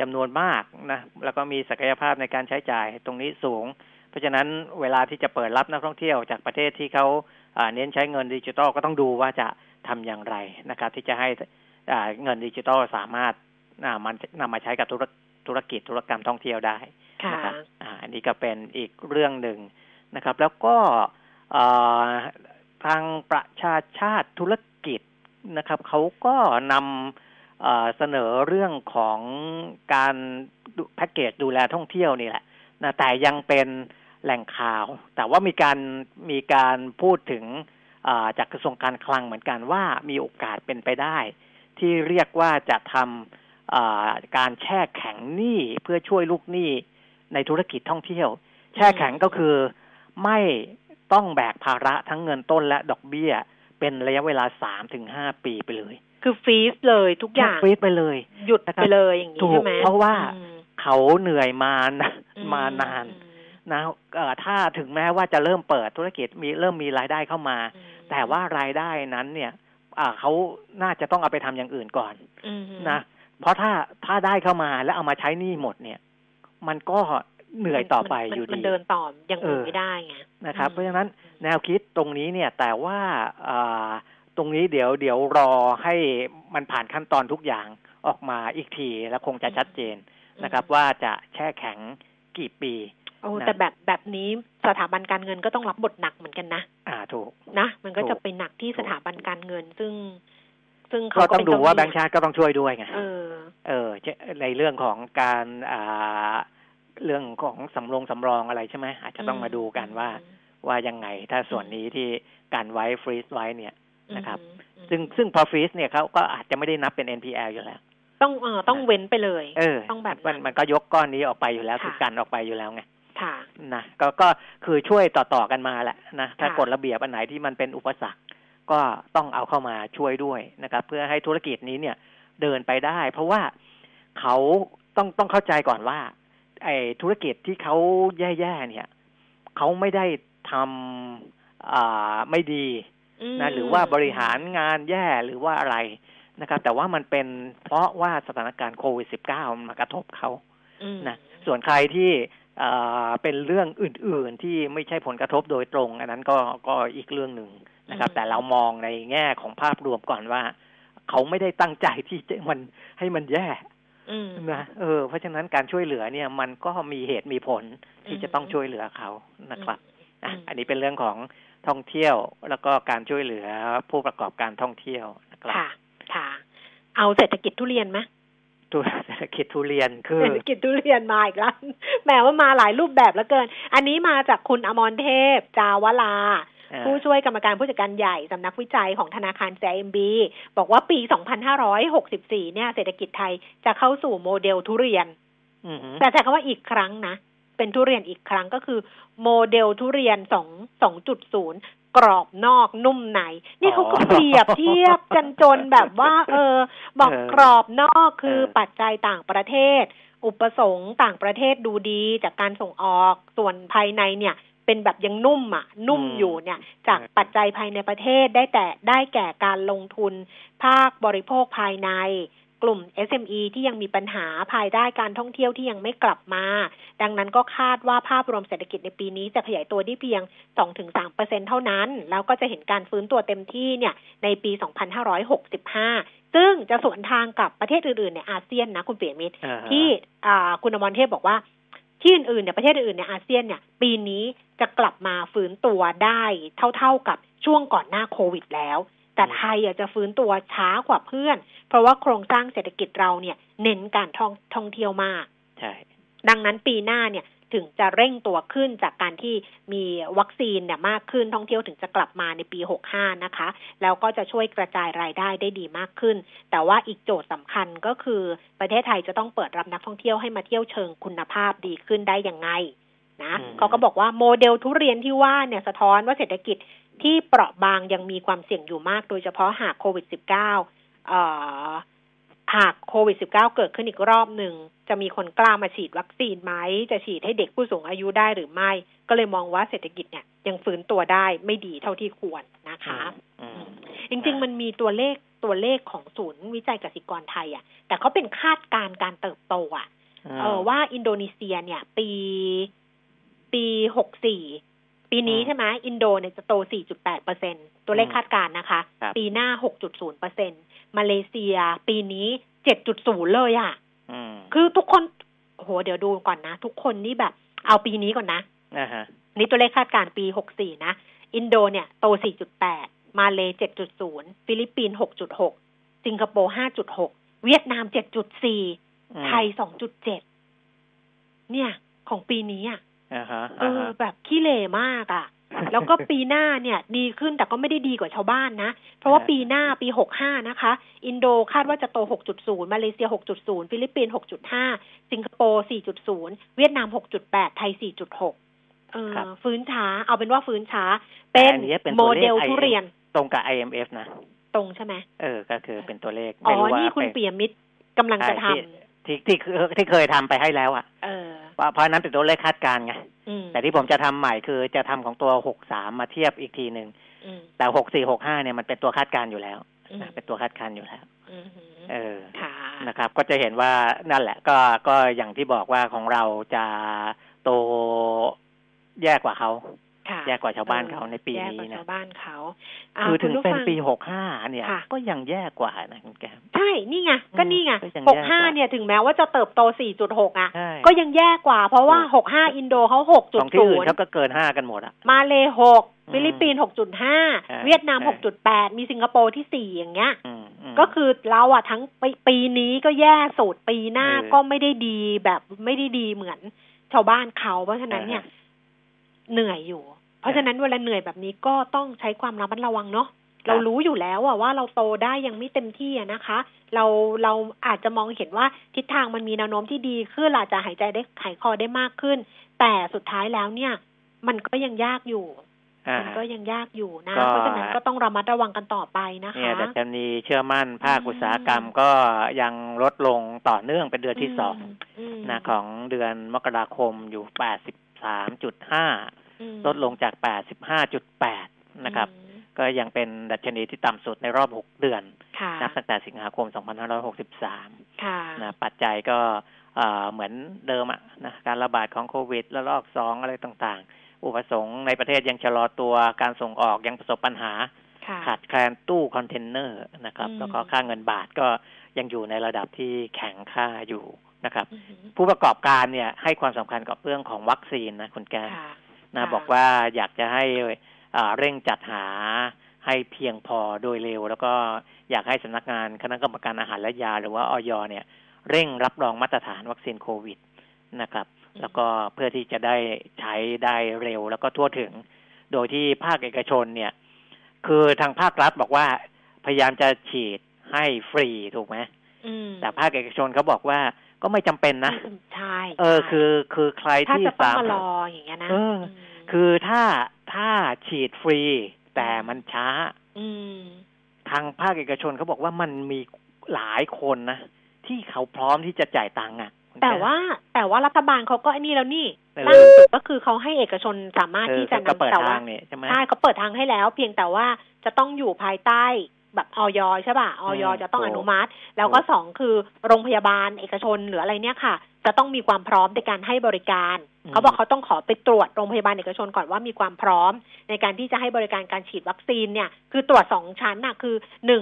จำนวนมากนะแล้วก็มีศักยภาพในการใช้จ่ายตรงนี้สูงเพราะฉะนั้นเวลาที่จะเปิดรับนักท่องเที่ยวจากประเทศที่เขาเน้นใช้เงินดิจิตอลก็ต้องดูว่าจะทำอย่างไรนะครับที่จะให้เงินดิจิตอลสามารถนำมาใช้กับธุรกิจธุรกรรมท่องเที่ยวได้นะครับอันนี้ก็เป็นอีกเรื่องหนึ่งนะครับแล้วก็ทางประชาชาติธุรกิจนะครับเขาก็นำเสนอเรื่องของการแพ็กเกจดูแลท่องเที่ยวนี่แหละนะแต่ยังเป็นแหล่งข่าวแต่ว่ามีการพูดถึงจากกระทรวงการคลังเหมือนกันว่ามีโอกาสเป็นไปได้ที่เรียกว่าจะทำการแช่แข็งหนี้เพื่อช่วยลูกหนี้ในธุรกิจท่องเที่ยวแช่แข็งก็คือไม่ต้องแบกภาระทั้งเงินต้นและดอกเบี้ยเป็นระยะเวลา 3-5 ปีไปเลยคือฟรีซเลยทุกอย่างฟรีซไปเลยหยุดไปเลยอย่างนี้ใช่ไหมเพราะว่าเขาเหนื่อยมานานนะถ้าถึงแม้ว่าจะเริ่มเปิดธุรกิจเริ่มมีรายได้เข้ามาแต่ว่ารายได้นั้นเนี่ยเขาน่าจะต้องเอาไปทำอย่างอื่นก่อนนะเพราะถ้าได้เข้ามาแล้วเอามาใช้หนี้หมดเนี่ยมันก็เหนื่อยต่อไปอยู่ดีมันเดินต่อยังอื่นไม่ได้ไงนะครับเพราะฉะนั้นแนวคิดตรงนี้เนี่ยแต่ว่าตรงนี้เดี๋ยวรอให้มันผ่านขั้นตอนทุกอย่างออกมาอีกทีแล้วคงจะชัดเจนนะครับว่าจะแช่แข็งกี่ปีโอ้นะแต่แบบนี้สถาบันการเงินก็ต้องรับบทหนักเหมือนกันนะถูกนะมันก็จะไปหนักที่สถาบันการเงินซึ่งเขาก็ต้องดูว่าแบงก์ชาติก็ต้องช่วยด้วยไงในเรื่องของการเรื่องของสำรองอะไรใช่ไหมอาจจะต้องมาดูกันว่ายังไงถ้าส่วนนี้ที่การไว้ฟรีซไว้เนี่ยนะครับซึ่งพอฟรีซเนี่ยเขาก็อาจจะไม่ได้นับเป็น NPL อยู่แล้วต้องเว้นไปเลยต้องแบบมันก็ยกก้อนนี้ออกไปอยู่แล้วคือกันออกไปอยู่แล้วไงนะก็คือช่วยต่อกันมาแหละนะถ้ากฎระเบียบอันไหนที่มันเป็นอุปสรรคก็ต้องเอาเข้ามาช่วยด้วยนะครับเพื่อให้ธุรกิจนี้เนี่ยเดินไปได้เพราะว่าเขาต้องเข้าใจก่อนว่าไอ้ธุรกิจที่เขาแย่ๆเนี่ยเขาไม่ได้ทำไม่ดีนะหรือว่าบริหารงานแย่หรือว่าอะไรนะครับแต่ว่ามันเป็นเพราะว่าสถานการณ์โควิด-19 มันมากระทบเขานะส่วนใครที่ เป็นเรื่องอื่นๆที่ไม่ใช่ผลกระทบโดยตรงอันนั้นก็อีกเรื่องหนึ่งนะครับแต่เรามองในแง่ของภาพรวมก่อนว่าเขาไม่ได้ตั้งใจที่จะมันให้มันแย่นะเพราะฉะนั้นการช่วยเหลือเนี่ยมันก็มีเหตุมีผลที่จะต้องช่วยเหลือเขานะครับอันนี้เป็นเรื่องของท่องเที่ยวแล้วก็การช่วยเหลือผู้ประกอบการท่องเที่ยวนะครับค่ะเอาเศรษฐกิจทุเรียนมั้ยเศรษฐกิจทุเรียนคือเศรษฐกิจทุเรียนมาอีกแล้วแหมว่ามาหลายรูปแบบเหลือเกินอันนี้มาจากคุณอมรเทพจาวลาผู้ช่วยกรรมการผู้จัดการใหญ่สำนักวิจัยของธนาคาร SCB บอกว่าปี 2564 เนี่ยเศรษฐกิจไทยจะเข้าสู่โมเดลทุเรียนแต่ใช้คำว่าอีกครั้งนะเป็นทุเรียนอีกครั้งก็คือโมเดลทุเรียน 2.0 กรอบนอกนุ่มในนี่เขาก็เปรียบเทียบกันจนแบบว่าบอกกรอบนอกคือปัจจัยต่างประเทศอุปสงค์ต่างประเทศดูดีจากการส่งออกส่วนภายในเนี่ยเป็นแบบยังนุ่มอ่ะนุ่มอยู่เนี่ยจากปัจจัยภายในประเทศได้แก่การลงทุนภาคบริโภคภายในกลุ่ม SME ที่ยังมีปัญหาภายได้การท่องเที่ยวที่ยังไม่กลับมาดังนั้นก็คาดว่าภาพรวมเศรษฐกิจในปีนี้จะขยายตัวได้เพียง 2-3% เท่านั้นแล้วก็จะเห็นการฟื้นตัวเต็มที่เนี่ยในปี 2565 ซึ่งจะสวนทางกับประเทศอื่นๆในอาเซียนนะคุณเปียมิตรที่คุณอมรเทพบอกว่าที่อื่นๆเนี่ยประเทศอื่นๆในอาเซียนเนี่ยปีนี้จะกลับมาฟื้นตัวได้เท่าๆกับช่วงก่อนหน้าโควิดแล้วแต่ไทยจะฟื้นตัวช้ากว่าเพื่อนเพราะว่าโครงสร้างเศรษฐกิจเราเนี่ยเน้นการท่องเที่ยวมากใช่ดังนั้นปีหน้าเนี่ยถึงจะเร่งตัวขึ้นจากการที่มีวัคซีนเนี่ยมากขึ้นท่องเที่ยวถึงจะกลับมาในปี65นะคะแล้วก็จะช่วยกระจายรายได้ได้ดีมากขึ้นแต่ว่าอีกโจทย์สำคัญก็คือประเทศไทยจะต้องเปิดรับนักท่องเที่ยวให้มาเที่ยวเชิงคุณภาพดีขึ้นได้ยังไงนะเขาก็บอกว่าโมเดลทุเรียนที่ว่าเนี่ยสะท้อนว่าเศรษฐกิจที่เปราะบางยังมีความเสี่ยงอยู่มากโดยเฉพาะหากโควิด -19 เกิดขึ้นอีกรอบหนึ่งจะมีคนกล้ามาฉีดวัคซีนไหมจะฉีดให้เด็กผู้สูงอายุได้หรือไม่ก็เลยมองว่าเศรษฐกิจเนี่ยยังฟื้นตัวได้ไม่ดีเท่าที่ควรนะคะจริงๆมันมีตัวเลขของศูนย์วิจัยกสิกรไทยอ่ะแต่เขาเป็นคาดการณ์การเติบโตอ่ะว่าอินโดนีเซียเนี่ยปี64ปีนี้ใช่ไหมอินโดเนี่ยจะโต 4.8% ตัวเลขคาดการณ์นะคะปีหน้า 6.0% มาเลเซียปีนี้ 7.0 เลยอ่ะคือทุกคนโหเดี๋ยวดูก่อนนะทุกคนนี่แบบเอาปีนี้ก่อนนะนี่ตัวเลขคาดการณ์ปี64นะอินโดเนี่ยโต 4.8 มาเล 7.0 ฟิลิปปินส์ 6.6 สิงคโปร์ 5.6 เวียดนาม 7.4 ไทย 2.7 เนี่ยของปีนี้อ่ะแบบขี้เหร่มากอ่ะแล้วก็ปีหน้าเนี่ยดีขึ้นแต่ก็ไม่ได้ดีกว่าชาวบ้านนะเพราะว่าปีหน้าปี65นะคะอินโดคาดว่าจะโต 6.0 มาเลเซีย 6.0 ฟิลิปปินส์ 6.5 สิงคโปร์ 4.0 เวียดนาม 6.8 ไทย 4.6 ฟื้นช้าเอาเป็นว่าฟื้นช้าเป็นโมเดลทุเรียนตรงกับ IMF นะตรงใช่ไหมก็คือเป็นตัวเลขไม่รู้ว่านี่คุณเปียมิตรกำลังจะทำที่เคยทำไปให้แล้วอ่ะเพราะนั้นเป็นตัวเลขคาดการณ์ไงแต่ที่ผมจะทำใหม่คือจะทำของตัว63มาเทียบอีกทีนึงแต่64 65เนี่ยมันเป็นตัวคาดการณ์อยู่แล้วนะเป็นตัวคาดการณ์อยู่แล้วนะครับก็จะเห็นว่านั่นแหละก็อย่างที่บอกว่าของเราจะโตแย่กว่าเขาแย่กว่าชาวบ้านเขาในปีนี้นะคือถึงเป็นปี65เนี่ยก็ยังแย่กว่านะคุณแก้มใช่นี่ไงก็นี่ไง65เนี่ยถึงแม้ว่าจะเติบโต 4.6 อ่ะก็ยังแย่กว่าเพราะว่า65อินโดเขา 6.0 ของที่อื่นเขาก็เกิน5กันหมดอ่ะมาเล6ฟิลิปปินส์ 6.5 เวียดนาม 6.8 มีสิงคโปร์ที่4อย่างเงี้ยก็คือเราอ่ะทั้งปีนี้ก็แย่สุดปีหน้าก็ไม่ได้ดีแบบไม่ได้ดีเหมือนชาวบ้านเขาเพราะฉะนั้นเนี่ยเหนื่อยอยู่เพราะฉะนั้นเวลาเหนื่อยแบบนี้ก็ต้องใช้ความระมัดระวังเนาะเรารู้อยู่แล้วว่าเราโตได้ยังไม่เต็มที่นะคะเราอาจจะมองเห็นว่าทิศทางมันมีแนวโน้มที่ดีขึ้นอาจจะหายใจได้หายคอได้มากขึ้นแต่สุดท้ายแล้วเนี่ยมันก็ยังยากอยู่นะเพราะฉะนั้นก็ต้องระมัดระวังกันต่อไปนะคะเนี่ยดัชนีเชื่อมั่นภาคอุตสาหกรรมก็ยังลดลงต่อเนื่องเป็นเดือนที่2นะของเดือนมกราคมอยู่ 83.5ลดลงจาก 85.8 นะครับก็ยังเป็นดัชนีที่ต่ำสุดในรอบ6 เดือน นับตั้งแต่สิงหาคม2563นะปัจจัยก็เหมือนเดิมอ่ะนะการระบาดของโควิดระลอก2อะไรต่างๆอุปสงค์ในประเทศยังชะลอตัวการส่งออกยังประสบปัญหาขาดแคลนตู้คอนเทนเนอร์นะครับแล้วก็ค่าเงินบาทก็ยังอยู่ในระดับที่แข็งค่าอยู่นะครับผู้ประกอบการเนี่ยให้ความสำคัญกับเรื่องของวัคซีนนะคุณแกนะบอกว่าอยากจะให้เร่งจัดหาให้เพียงพอโดยเร็วแล้วก็อยากให้สำนักงานคณะกรรมการอาหารและยาหรือว่าอย.เนี่ยเร่งรับรองมาตรฐานวัคซีนโควิดนะครับแล้วก็เพื่อที่จะได้ใช้ได้เร็วแล้วก็ทั่วถึงโดยที่ภาคเอกชนเนี่ยคือทางภาครัฐบอกว่าพยายามจะฉีดให้ฟรีถูกไหมแต่ภาคเอกชนเขาบอกว่าก็ไม่จำเป็นนะใช่คือใครที่สามารถรออย่างเงี้ยนะคือถ้าฉีดฟรีแต่มันช้าทางภาคเอกชนเขาบอกว่ามันมีหลายคนนะที่เขาพร้อมที่จะจ่ายตังค์อ่ะแต่ว่ารัฐบาลเขาก็ไอ้นี่แล้วนี่ล่าสุดก็คือเขาให้เอกชนสามารถที่จะนำแต่ว่าใช่เขาเปิดทางให้แล้วเพียงแต่ว่าจะต้องอยู่ภายใต้แบบอย.ใช่ป่ะอย.จะต้องอนุมัติแล้วก็2คือโรงพยาบาลเอกชนหรืออะไรเนี่ยค่ะจะต้องมีความพร้อมในการให้บริการเขาบอกเขาต้องขอไปตรวจโรงพยาบาลเอกชนก่อนว่ามีความพร้อมในการที่จะให้บริการการฉีดวัคซีนเนี่ยคือตรวจ2ชั้นน่ะคือ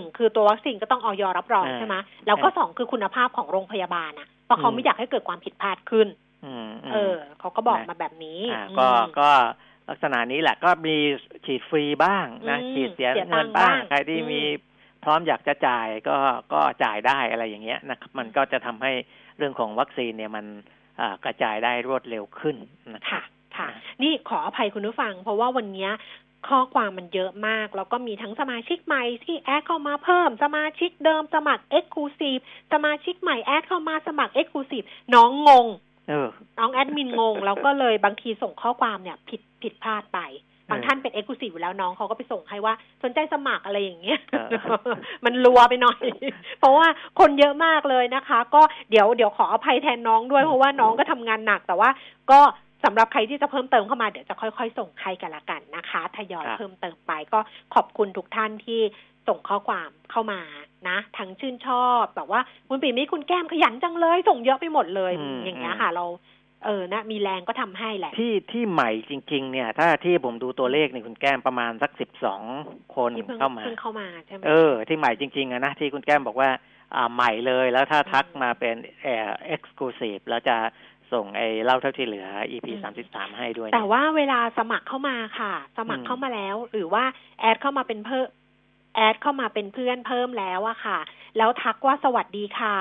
1คือตัววัคซีนก็ต้องอย.รับรองใช่มั้ยแล้วก็2คือคุณภาพของโรงพยาบาลน่ะเพราะเขาไม่อยากให้เกิดความผิดพลาดขึ้นเขาก็บอกมาแบบนี้ก็ลักษณะนี้แหละก็มีฉีดฟรีบ้างนะฉีดเสียเงินบ้างใครที่มีพร้อมอยากจะจ่ายก็จ่ายได้อะไรอย่างเงี้ยนะครับมันก็จะทำให้เรื่องของวัคซีนเนี่ยมันกระจายได้รวดเร็วขึ้นนะค่ะนี่ขออภัยคุณผู้ฟังเพราะว่าวันนี้ข้อความมันเยอะมากแล้วก็มีทั้งสมาชิกใหม่ที่แอดเข้ามาเพิ่มสมาชิกเดิมสมัคร Exclusive สมาชิกใหม่แอดเข้ามาสมัคร Exclusive น้องงงน้องแอดมินงงแล้วก็เลยบางทีส่งข้อความเนี่ยผิดพลาดไปบางท่านเป็น Exclusive อยู่แล้วน้องเขาก็ไปส่งให้ว่าสนใจสมัครอะไรอย่างเงี้ย มันรัวไปหน่อย เพราะว่าคนเยอะมากเลยนะคะก็เดี๋ยวขออภัยแทนน้องด้วยเพราะว่าน้องก็ทำงานหนักแต่ว่าก็สำหรับใครที่จะเพิ่มเติมเข้ามาเดี๋ยวจะค่อยๆส่งใครกันละกันนะคะทยอยเพิ่มเติมไปก็ขอบคุณทุกท่านที่ส่งข้อความเข้ามานะทั้งชื่นชอบแบบว่าคุณปิ่มนี่คุณแก้มขยันจังเลยส่งเยอะไปหมดเลยอย่างเงี้ยค่ะเรานะมีแรงก็ทำให้แหละที่ใหม่จริงๆเนี่ยถ้าที่ผมดูตัวเลขนี่คุณแก้มประมาณสัก12คนเข้ามาใช่มั้ยที่ใหม่จริงๆอ่ะนะที่คุณแก้มบอกว่าใหม่เลยแล้วถ้าทักมาเป็นexclusive แล้วจะส่งไอ้เล่าเท่าที่เหลือ EP 33ให้ด้วยแต่ว่าเวลาสมัครเข้ามาค่ะสมัครเข้ามาแล้วหรือว่าแอดเข้ามาเป็นเพื่อนเพิ่มแล้วอะค่ะแล้วทักว่าสวัสดีค่ะ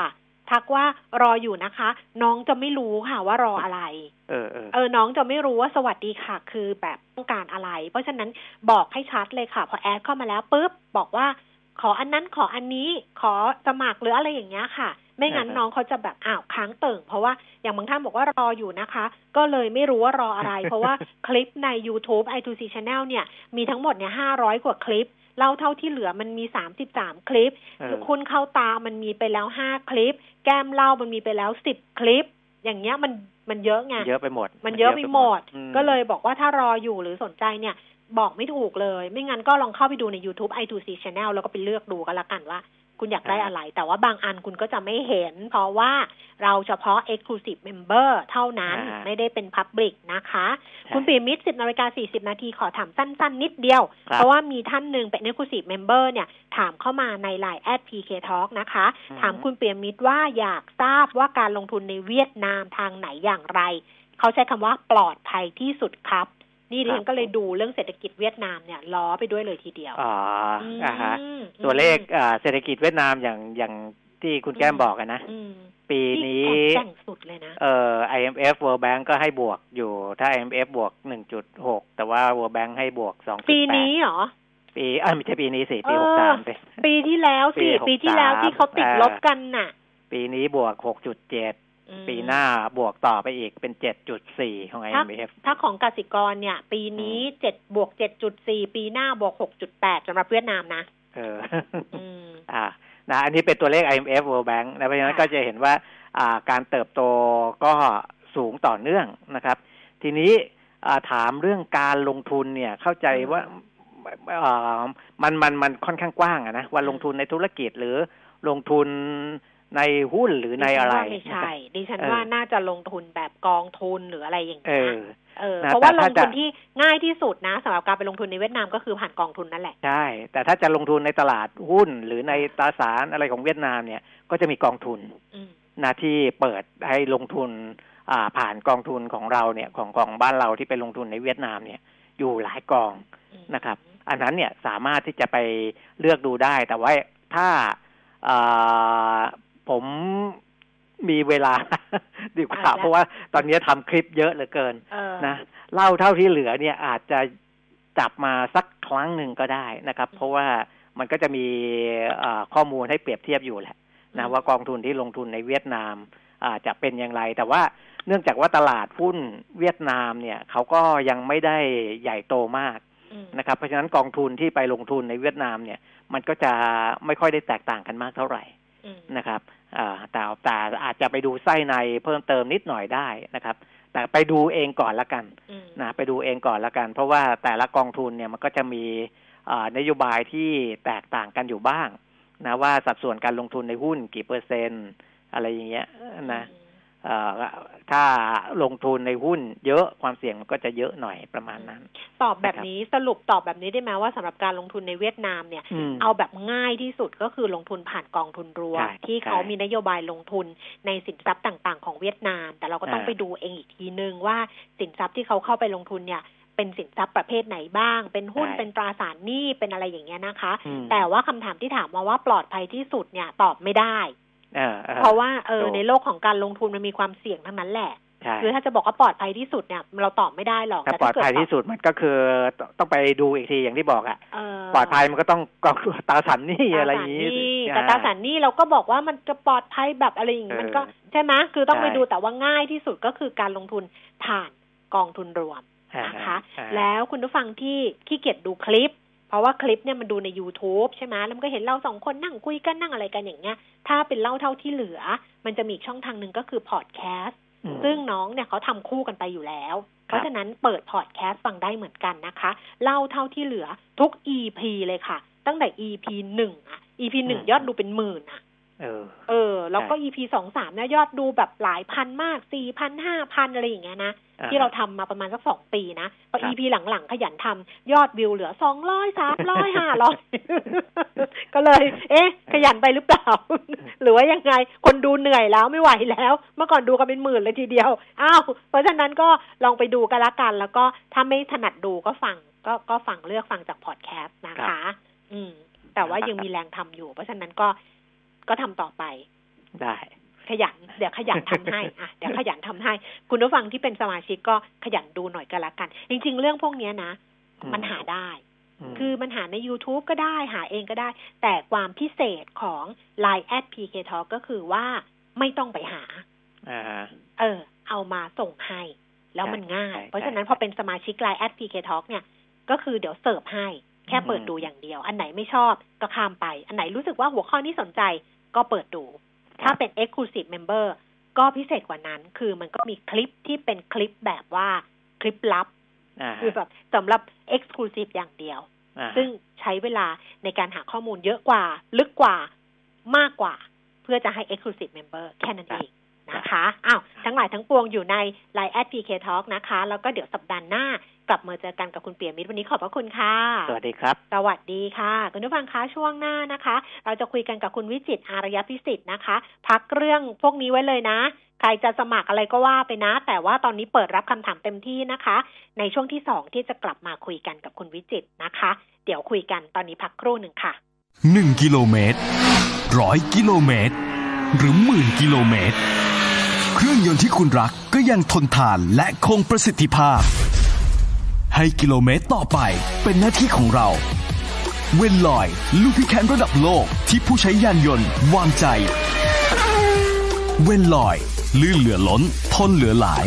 ทักว่ารออยู่นะคะน้องจะไม่รู้ค่ะว่ารออะไรน้องจะไม่รู้ว่าสวัสดีค่ะคือแบบต้องการอะไรเพราะฉะนั้นบอกให้ชัดเลยค่ะพอแอดเข้ามาแล้วปุ๊บบอกว่าขออันนั้นขออันนี้ขอสมัครหรืออะไรอย่างเงี้ยค่ะไม่งั้นน้องเขาจะแบบอ้าวค้างเติ่งเพราะว่าอย่างบางท่านบอกว่ารออยู่นะคะก็เลยไม่รู้ว่ารออะไร เพราะว่าคลิปใน YouTube i2see channel เนี่ยมีทั้งหมดเนี่ย500กว่าคลิปเล่าเท่าที่เหลือมันมี33คลิปคุณเข้าตามันมีไปแล้ว5คลิปแก้มเล่ามันมีไปแล้ว10คลิปอย่างเงี้ยมันเยอะไงเยอะไปหมดมันเยอะไปหมดก็เลยบอกว่าถ้ารออยู่หรือสนใจเนี่ยบอกไม่ถูกเลยไม่งั้นก็ลองเข้าไปดูใน YouTube i2see channel แล้วก็ไปเลือกดูกันละกันว่าคุณอยากได้อะไรแต่ว่าบางอันคุณก็จะไม่เห็นเพราะว่าเราเฉพาะ Exclusive Member เท่านั้นไม่ได้เป็น Public นะคะคุณปิ่มมิตร 10:40 นาทีขอถามสั้นๆนิดเดียวเพราะว่ามีท่านหนึ่งเป็น Exclusive Member เนี่ยถามเข้ามาใน LINE @PK Talk นะคะถามคุณปิ่มมิตรว่าอยากทราบว่าการลงทุนในเวียดนามทางไหนอย่างไรเขาใช้คำว่าปลอดภัยที่สุดครับนี่ดิฉันก็เลยดูเรื่องเศรษฐกิจเวียดนามเนี่ยล้อไปด้วยเลยทีเดียวตัวเลขเศรษฐกิจเวียดนามอย่างที่คุณแก้มบอกอ่ะนะปีนี้แข็งสุดเลยนะIMF World Bank ก็ให้บวกอยู่ถ้า IMF บวก 1.6 แต่ว่า World Bank ให้บวก 2.8 ปีนี้เหรอปีไม่ใช่ปีนี้สิปี63สิปีที่แล้วสิปีที่แล้วที่เขาติดลบกันน่ะปีนี้บวก 6.7ปีหน้าบวกต่อไปอีกเป็น 7.4 ของ IMF ถ้าของกสิกรเนี่ยปีนี้ 7+7.4 ปีหน้าบวก 6.8 สำหรับเวียดนามนะนะอันนี้เป็นตัวเลข IMF World Bank นะเพราะฉะนั้นก็จะเห็นว่าการเติบโตก็สูงต่อเนื่องนะครับทีนี้ถามเรื่องการลงทุนเนี่ยเข้าใจว่า มันค่อนข้างกว้างอะนะว่าลงทุนในธุรกิจหรือลงทุนในหุ้นหรือในอะไรไม่ใช่ดิฉันว่าน่าจะลงทุนแบบกองทุนหรืออะไรอย่างเงี้ยเพราะว่าลงทุนที่ง่ายที่สุดนะสำหรับการไปลงทุนในเวียดนามก็คือผ่านกองทุนนั่นแหละใช่แต่ถ้าจะลงทุนในตลาดหุ้นหรือในตราสารอะไรของเวียดนามเนี่ยก็จะมีกองทุนนะที่เปิดให้ลงทุนผ่านกองทุนของเราเนี่ยของบ้านเราที่ไปลงทุนในเวียดนามเนี่ยอยู่หลายกองนะครับอันนั้นเนี่ยสามารถที่จะไปเลือกดูได้แต่ว่าถ้าผมมีเวลาดีกว่าเพราะว่าตอนนี้ทำคลิปเยอะเหลือเกินนะเล่าเท่าที่เหลือเนี่ยอาจจะจับมาสักครั้งหนึ่งก็ได้นะครับเพราะว่ามันก็จะมีข้อมูลให้เปรียบเทียบอยู่แหละนะว่ากองทุนที่ลงทุนในเวียดนามจะเป็นอย่างไรแต่ว่าเนื่องจากว่าตลาดหุ้นเวียดนามเนี่ยเขาก็ยังไม่ได้ใหญ่โตมากนะครับเพราะฉะนั้นกองทุนที่ไปลงทุนในเวียดนามเนี่ยมันก็จะไม่ค่อยได้แตกต่างกันมากเท่าไหร่นะครับแต่อาจจะไปดูไส้ในเพิ่มเติมนิดหน่อยได้นะครับแต่ไปดูเองก่อนละกันนะไปดูเองก่อนละกันเพราะว่าแต่ละกองทุนเนี่ยมันก็จะมีนโยบายที่แตกต่างกันอยู่บ้างนะว่าสัดส่วนการลงทุนในหุ้นกี่เปอร์เซ็นต์อะไรอย่างเงี้ยนะถ้าลงทุนในหุ้นเยอะความเสี่ยงมันก็จะเยอะหน่อยประมาณนั้นตอบแบบนี้สรุปตอบแบบนี้ได้ไหมว่าสำหรับการลงทุนในเวียดนามเนี่ยเอาแบบง่ายที่สุดก็คือลงทุนผ่านกองทุนรวมที่เขามีนโยบายลงทุนในสินทรัพย์ต่างๆของเวียดนามแต่เราก็ต้องไปดูเองอีกทีนึงว่าสินทรัพย์ที่เขาเข้าไปลงทุนเนี่ยเป็นสินทรัพย์ประเภทไหนบ้างเป็นหุ้นเป็นตราสารหนี้เป็นอะไรอย่างเงี้ยนะคะแต่ว่าคำถามที่ถามมาว่าปลอดภัยที่สุดเนี่ยตอบไม่ได้เพราะว่าในโลกของการลงทุนมันมีความเสี่ยงทั้งนั้นแหละคือถ้าจะบอกว่าปลอดภัยที่สุดเนี่ยเราตอบไม่ได้หรอกแต่ปลอดภัยที่สุดมันก็คือต้องไปดูอีกทีอย่างที่บอกอ่ะปลอดภัยมันก็ต้องกองตราสารหนี้อะไรอย่างนี้แต่ตราสารหนี้เราก็บอกว่ามันจะปลอดภัยแบบอะไรอย่างนี้มันก็ใช่ไหมคือต้องไปดูแต่ว่าง่ายที่สุดก็คือการลงทุนผ่านกองทุนรวมนะคะแล้วคุณผู้ฟังที่ขี้เกียจดูคลิปเพราะว่าคลิปเนี่ยมันดูใน YouTube ใช่ไหมแล้วมันก็เห็นเราสองคนนั่งคุยกันนั่งอะไรกันอย่างเงี้ยถ้าเป็นเล่าเท่าที่เหลือมันจะมีช่องทางนึงก็คือพอดแคสต์ซึ่งน้องเนี่ยเขาทำคู่กันไปอยู่แล้วเพราะฉะนั้นเปิดพอดแคสต์ฟังได้เหมือนกันนะคะเล่าเท่าที่เหลือทุก EP เลยค่ะตั้งแต่ EP 1 อ่ะ EP 1 ยอดดูเป็นหมื่นอ่ะแล้วก็ EP 2 3เนี่ยยอดดูแบบหลายพันมาก 4,000 5,000 อะไรอย่างเงี้ยนะที่เราทำมาประมาณสัก2ปีนะพอ EP หลังๆขยันทำยอดวิวเหลือ200 300 500ก็เลยขยันไปหรือเปล่าหรือว่ายังไงคนดูเหนื่อยแล้วไม่ไหวแล้วเมื่อก่อนดูกันเป็นหมื่นเลยทีเดียวอ้าวเพราะฉะนั้นก็ลองไปดูกันละกันแล้วก็ถ้าไม่ถนัดดูก็ฟังก็ฟังเลือกฟังจากพอดแคสต์นะคะแต่ว่ายังมีแรงทำอยู่เพราะฉะนั้นก็ทำต่อไปได้ขยันเดี๋ยวขยันทำให้คุณผู้ฟังที่เป็นสมาชิกก็ขยันดูหน่อยก็แล้วกันจริงๆเรื่องพวกนี้นะมันหาได้คือมันหาใน YouTube ก็ได้หาเองก็ได้แต่ความพิเศษของ LINE @PK Talk ก็คือว่าไม่ต้องไปหาเอามาส่งให้แล้วมันง่ายเพราะฉะนั้นพอเป็นสมาชิก LINE @PK Talk เนี่ยก็คือเดี๋ยวเสิร์ฟให้แค่เปิดดูอย่างเดียวอันไหนไม่ชอบก็ข้ามไปอันไหนรู้สึกว่าหัวข้อนี้สนใจก็เปิดดูถ้าเป็น Exclusive Member ก็พิเศษกว่านั้นคือมันก็มีคลิปที่เป็นคลิปแบบว่าคลิปลับคือแบบสำหรับ Exclusive อย่างเดียวซึ่งใช้เวลาในการหาข้อมูลเยอะกว่าลึกกว่ามากกว่าเพื่อจะให้ Exclusive Member แค่นั้นเองนะคะอ้าวทั้งหลายทั้งปวงอยู่ใน LINE @PK Talk นะคะแล้วก็เดี๋ยวสัปดาห์หน้ากลับมาเจอกันกับคุณเปียมิตรวันนี้ขอบพระคุณค่ะสวัสดีครับสวัสดีค่ะคุณผู้ฟังคะช่วงหน้านะคะเราจะคุยกันกับคุณวิจิตรอารยพิสิทธิ์นะคะพักเรื่องพวกนี้ไว้เลยนะใครจะสมัครอะไรก็ว่าไปนะแต่ว่าตอนนี้เปิดรับคำถามเต็มที่นะคะในช่วงที่2ที่จะกลับมาคุยกันกับคุณวิจิตรนะคะเดี๋ยวคุยกันตอนนี้พักครู่นึงค่ะ1กิโลเมตร100กิโลเมตรหรือหมื่นกิโลเมตรเครื่องยนต์ที่คุณรักก็ยังทนทานและคงประสิทธิภาพให้กิโลเมตรต่อไปเป็นหน้าที่ของเราเวนลอยลูพิแคนระดับโลกที่ผู้ใช้ยานยนต์วางใจเวนลอยลื่นเหลือล้นทนเหลือหลาย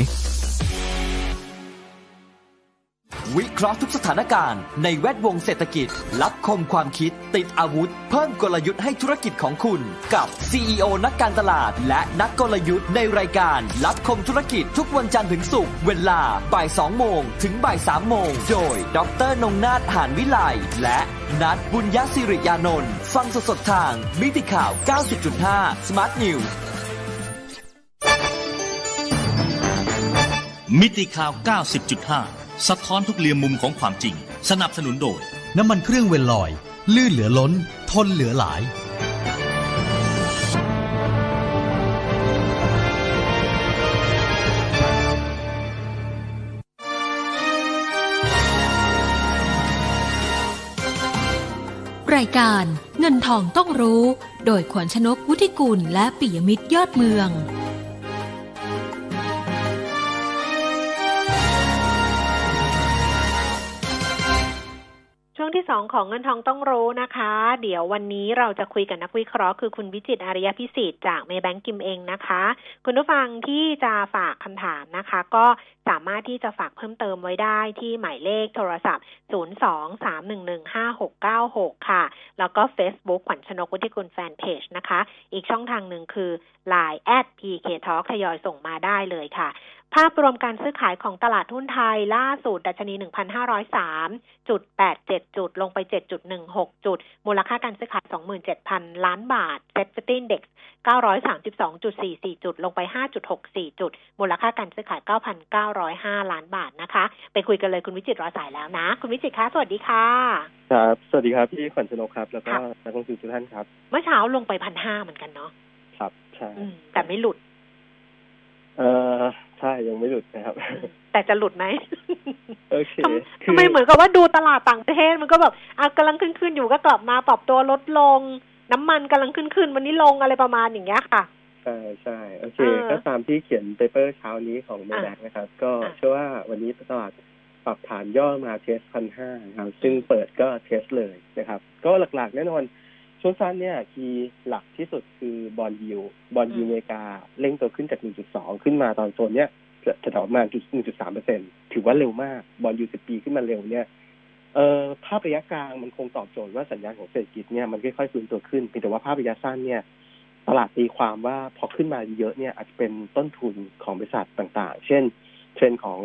วิเคราะห์ทุกสถานการณ์ในแวดวงเศรษฐกิจรับคมความคิดติดอาวุธเพิ่มกลยุทธ์ให้ธุรกิจของคุณกับ CEO นักการตลาดและนักกลยุทธ์ในรายการรับคมธุรกิจทุกวันจันทร์ถึงศุกร์เวลา 12:00 นถึง 3:00 นโดยดร.นงนาถ หาญวิไลและนัทบุญยศิริยานนท์ฟังสดๆทางมิติข่าว 90.5 Smart News มิติข่าว 90.5สะท้อนทุกเหลี่ยมมุมของความจริงสนับสนุนโดยน้ำมันเครื่องเวนลอยลื่นเหลือล้นทนเหลือหลายรายการเงินทองต้องรู้โดยขวัญชนก วุฒิกุลและปิยมิตรยอดเมืองช่วงที่2ของเงินทองต้องรู้นะคะเดี๋ยววันนี้เราจะคุยกับนักวิเคราะห์คือคุณวิจิตรอาริยพิสิทธิ์จากเมย์แบงก์กิมเองนะคะคุณผู้ฟังที่จะฝากคำถามนะคะก็สามารถที่จะฝากเพิ่มเติมไว้ได้ที่หมายเลขโทรศัพท์023115696ค่ะแล้วก็ Facebook ขวัญชนกวุฒิกุลแฟนเพจนะคะอีกช่องทางหนึ่งคือ LINE @PKTALK ทยอยส่งมาได้เลยค่ะภาพรวมการซื้อขายของตลาดหุ้นไทยล่าสุดดัชนี 1,503.87 จุดลงไป 7.16 จุดมูลค่าการซื้อขาย 27,000 ล้านบาท SET Index 932.44 จุดลงไป 5.64 จุดมูลค่าการซื้อขาย 9,905 ล้านบาทนะคะไปคุยกันเลยคุณวิจิตรรอสายแล้วนะคุณวิจิตรคะสวัสดีค่ะครับสวัสดีครับพี่ขวัญชนกครับแล้วก็นักลงทุนทุกท่านครับเมื่อเช้าลงไป 1,500 เหมือนกันเนาะครับใช่แต่ไม่หลุดใช่ยังไม่หลุดนะครับแต่จะหลุดไหมโอเคทำไมเหมือนกับว่าดูตลาดต่างประเทศมันก็แบบกำลังขึ้นอยู่ก็กลับมาปรับตัวลดลงน้ำมันกำลังขึ้นวันนี้ลงอะไรประมาณอย่างเงี้ยค่ะใช่โอเคก็ตามที่เขียนเปเปอร์เช้านี้ของเมดักนะครับก็เชื่อว่าวันนี้ตลาดปรับฐานย่อมาเทส 1,500 ครับซึ่งเปิดก็เทสเลยนะครับก็หลักๆแน่นอนช่วงสั้นเนี่ยคีย์หลักที่สุดคือบอนด์ยิลด์อเมริกาเร่งตัวขึ้นจาก 1.2 ขึ้นมาตอนโซนเนี้ยจะถอดมา 1.3% ถือว่าเร็วมากบอนด์ยู10ปีขึ้นมาเร็วเนี่ยภาพระยะกลางมันคงตอบโจทย์ว่าสัญญาณของเศรษฐกิจเนี่ยมันค่อยๆฟื้นตัวขึ้นแต่ว่าภาพระยะสั้นเนี่ยตลาดตีความว่าพอขึ้นมาเยอะเนี่ยอาจจะเป็นต้นทุนของบริษัทต่างๆเช่นเทรนด์ของ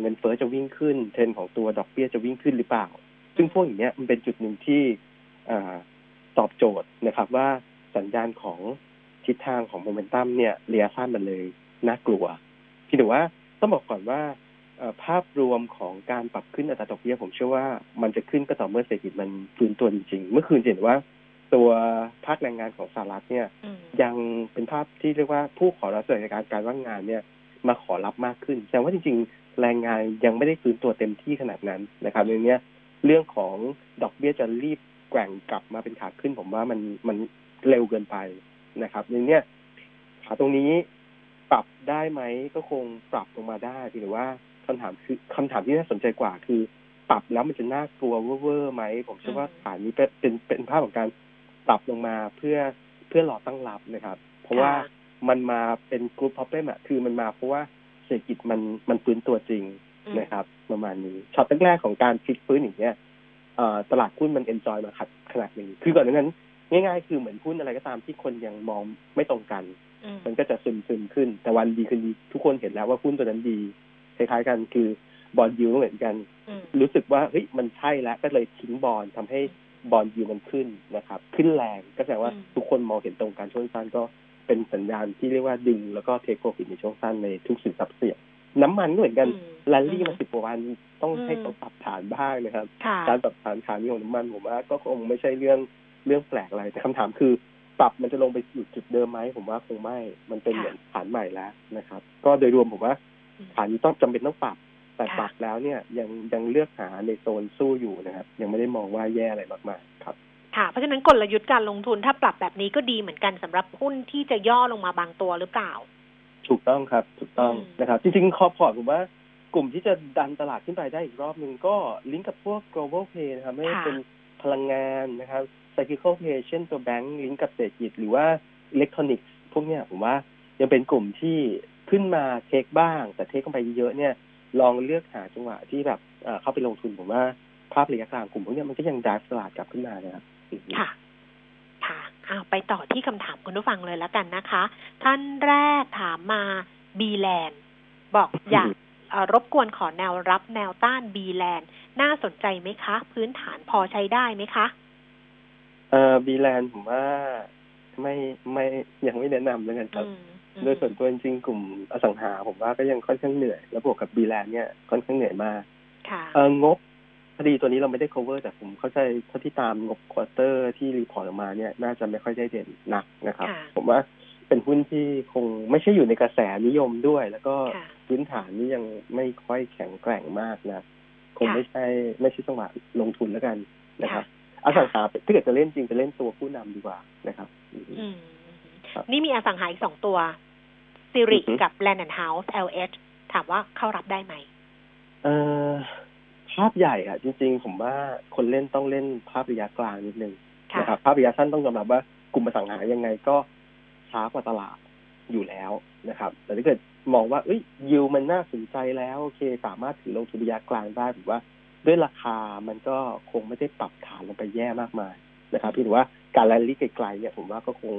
เงินเฟ้อจะวิ่งขึ้นเทรนด์ของตัวดอกเบี้ยจะวิ่งขึ้นหรือเปล่าซึ่งพวกอย่างเนี้ยมันเป็นจุดนึงที่ตอบโจทย์นะครับว่าสัญญาณของทิศทางของโมเมนตัมเนี่ยระยะสั้นมันเลยน่ากลัวพี่ถือว่าต้องบอกก่อนว่าภาพรวมของการปรับขึ้นอัตราดอกเบี้ยผมเชื่อว่ามันจะขึ้นก็ต่อเมื่อเศรษฐกิจมันฟื้นตัวจริงๆเมื่อคืนเห็นว่าตัวภาคแรงงานของสหรัฐเนี่ยยังเป็นภาพที่เรียกว่าผู้ขอรับสวัสดิการการว่างงานเนี่ยมาขอรับมากขึ้นแต่ว่าจริงๆแรงงานยังไม่ได้ฟื้นตัวเต็มที่ขนาดนั้นนะครับอย่างเนี้ยเรื่องของดอกเบี้ยจะรีบแกว่งกลับมาเป็นขาขึ้นผมว่ามันเร็วเกินไปนะครับอย่างเนี้ยขาตรงนี้ปรับได้ไหมก็คงปรับลงมาได้พี่หรือว่าคำถามที่น่าสนใจกว่าคือปรับแล้วมันจะน่ากลัวเว่อร์ไหมผมเชื่อว่าฐานนี้เป็นภาพของการปรับลงมาเพื่อรอตั้งรับนะครับเพราะว่ามันมาเป็นกรุ๊ปพอปเปิ้ลอะคือมันมาเพราะว่าเศรษฐกิจมันฟื้นตัวจริงนะครับประมาณนี้ช็อตแรกของการพลิกฟื้นอย่างเงี้ยตลาดหุ้นมันเอนจอยมาขนาดนึงคือก่อนนั้นง่ายๆคือเหมือนหุ้นอะไรก็ตามที่คนยังมองไม่ตรงกันมันก็จะซึมขึ้นแต่วันดีคืนดีทุกคนเห็นแล้วว่าหุ้นตัวนั้นดีคล้ายๆกันคือบอนด์ยิลด์เหมือนกันรู้สึกว่าเฮ้ยมันใช่แล้วก็เลยทิ้งบอนด์ทำให้บอนด์ยิลด์มันขึ้นนะครับขึ้นแรงก็แสดงว่าทุกคนมองเห็นตรงกันช่วงสั้นก็เป็นสัญญาณที่เรียกว่าดึงแล้วก็เทคโปรฟิตในช่วงสั้นในทุกสินทรัพย์เสี่ยงน้ำมันเหมือนกันลัลลี่มา10กว่าวันต้องให้เขาปรับฐานบ้างนะครับการปรับฐานของน้ำมันผมว่าก็คงไม่ใช่เรื่องแปลกอะไรแต่คำถามคือปรับมันจะลงไปอยู่จุดเดิมไหมผมว่าคงไม่มันเป็นเหมือนฐานใหม่แล้วนะครับก็โดยรวมผมว่าฐานนี้ต้องจำเป็นต้องปรับแต่ปรับแล้วเนี่ยยังเลือกหาในโซนสู้อยู่นะครับยังไม่ได้มองว่าแย่อะไรมากๆครับค่ะเพราะฉะนั้นกลยุทธ์การลงทุนถ้าปรับแบบนี้ก็ดีเหมือนกันสำหรับหุ้นที่จะย่อลงมาบางตัวหรือเปล่าถูกต้องครับถูกต้องนะครับจริงๆคอพอร์ตผมว่ากลุ่มที่จะดันตลาดขึ้นไปได้อีกรอบนึงก็ลิงก์กับพวก global play นะครับไม่ว่าเป็นพลังงานนะครับcyclical play เช่นตัวแบงก์ลิงก์กับเศรษฐกิจหรือว่าอิเล็กทรอนิกส์พวกเนี้ยผมว่ายังเป็นกลุ่มที่ขึ้นมาเทคบ้างแต่เทคลงไปเยอะเนี่ย ลองเลือกหาจังหวะที่แบบเข้าไปลงทุนผมว่าภาพระยะกลางกลุ่มพวกนี้มันก็ยังดัชตลาดกลับขึ้นมานะครับค่ะค่ะเอาไปต่อที่คำถามคุณผู้ฟังเลยแล้วกันนะคะท่านแรกถามมาบีแลนด์บอกอยากรบกวนขอแนวรับแนวต้านบีแลนด์น่าสนใจไหมคะพื้นฐานพอใช้ได้ไหมคะบีแลนด์ผมว่าไม่ยังไม่แนะนำเลยนะครับโดยส่วนตัวจริงกลุ่มอสังหาผมว่าก็ยังค่อนข้างเหนื่อยแล้วบวกกับบีแลนด์เนี่ยค่อนข้างเหนื่อยมากงบพอดีตัวนี้เราไม่ได้ cover แต่ผมเข้าใจเท่าที่ตามงบควอเตอร์ที่รีพอร์ตออกมาเนี่ยน่าจะไม่ค่อยได้เด่นหนักนะครับผมว่าเป็นหุ้นที่คงไม่ใช่อยู่ในกระแสนิยมด้วยแล้วก็พื้นฐานนี้ยังไม่ค่อยแข็งแกร่งมากนะคงไม่ใช่จังหวะลงทุนแล้วกันนะครับอสังหาถ้าเกิดจะเล่นจริงจะเล่นตัวผู้นำดีกว่านะครับนี่มีอสังหาอีก2ตัวซิริกับ Landhaus LH ถามว่าเข้ารับได้ไหมภาพใหญ่อะจริงๆผมว่าคนเล่นต้องเล่นภาพระยะกลางนิดนึงนะครับภาพระยะสั้นต้องยอมรับว่ากลุ่มอสังหายังไงก็ช้ากว่าตลาดอยู่แล้วนะครับแต่ถ้าเกิดมองว่ายิวมันน่าสนใจแล้วโอเคสามารถถือลงทุนระยะกลางได้ผมว่าด้วยราคามันก็คงไม่ได้ปรับฐานลงไปแย่มากมายนะครับพี่ถือว่าการแลนดี้ไกลๆเนี่ยผมว่าก็คง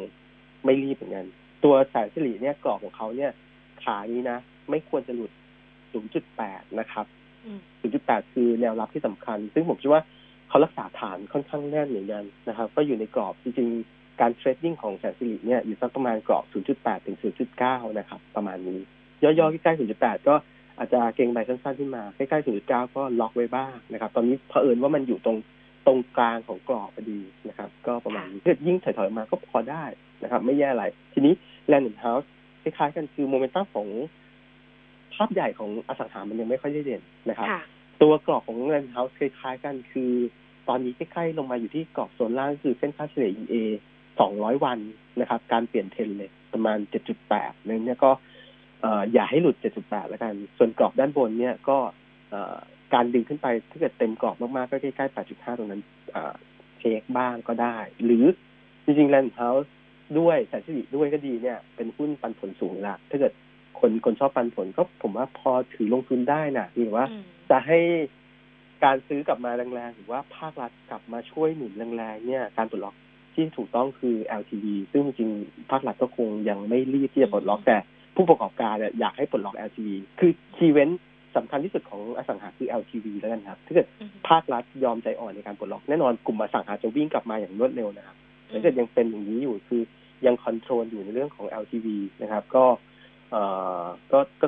ไม่รีบเหมือนกันตัวสายสิริเนี่ยกรอบของเขาเนี่ยขานี้นะไม่ควรจะหลุด 0.8 นะครับ0.8 คือแนวรับที่สำคัญซึ่งผมคิดว่าเขารักษาฐานค่อนข้างแน่นเหมือนกันนะครับก็อยู่ในกรอบจริงๆการเทรดดิ้งของแสนสิริเนี่ยอยู่สักประมาณกรอบ 0.8 ถึง 0.9 นะครับประมาณนี้ย่อๆใกล้ 0.8 ก็อาจจะเก็งใบสั้นๆขึ้นมาใกล้ๆ 0.9 ก็ล็อกไว้บ้างนะครับตอนนี้เผอิญว่ามันอยู่ตรงกลางของกรอบพอดีนะครับก็ประมาณนี้ยิ่งถอยๆมาก็พอได้นะครับไม่แย่อะไรทีนี้ Landhaus คล้ายๆกันคือโมเมนตัมของภาพใหญ่ของอสังหามันยังไม่ค่อยได้เด่นนะครับตัวกรอบของ Landhaus คล้ายๆกันคือตอนนี้ใกล้ๆลงมาอยู่ที่กรอบโซนล่างคือเส้นค่าเฉลี่ย EA 200 วันนะครับการเปลี่ยนเทรนด์เลยประมาณ 7.8 นึงเนี่ยก็อย่าให้หลุด 7.8 แล้วกันส่วนกรอบด้านบนเนี่ยก็การดึงขึ้นไปถ้าเกิดเต็มกรอบมากๆก็ใกล้ๆ 8.5 ตรงนั้นเช็คบ้างก็ได้หรือจริงๆ Landhaus ด้วยสายสิริด้วยก็ดีเนี่ยเป็นหุ้นปันผลสูงละถ้าเกิดคนชอบปันผลก็ผมว่าพอถือลงทุนได้นะหรือว่าจะให้การซื้อกลับมาแรงๆหรือว่าภาครัฐกลับมาช่วยหนุนแรงๆเนี่ยการปลดล็อกที่ถูกต้องคือ LTV ซึ่งจริงๆภาครัฐก็คงยังไม่รีบที่จะปลดล็อกแต่ผู้ประกอบการอยากให้ปลดล็อก LTV คือคีย์เว้นสำคัญที่สุดของอสังหาคือ LTV แล้วกันครับถ้าเกิดภาครัฐยอมใจอ่อนในการปลดล็อกแน่นอนกลุ่มอสังหาจะวิ่งกลับมาอย่างรวดเร็วนะครับถ้าเกิดยังเป็นอย่างนี้อยู่คือยังคอนโทรลอยู่ในเรื่องของ LTV นะครับก็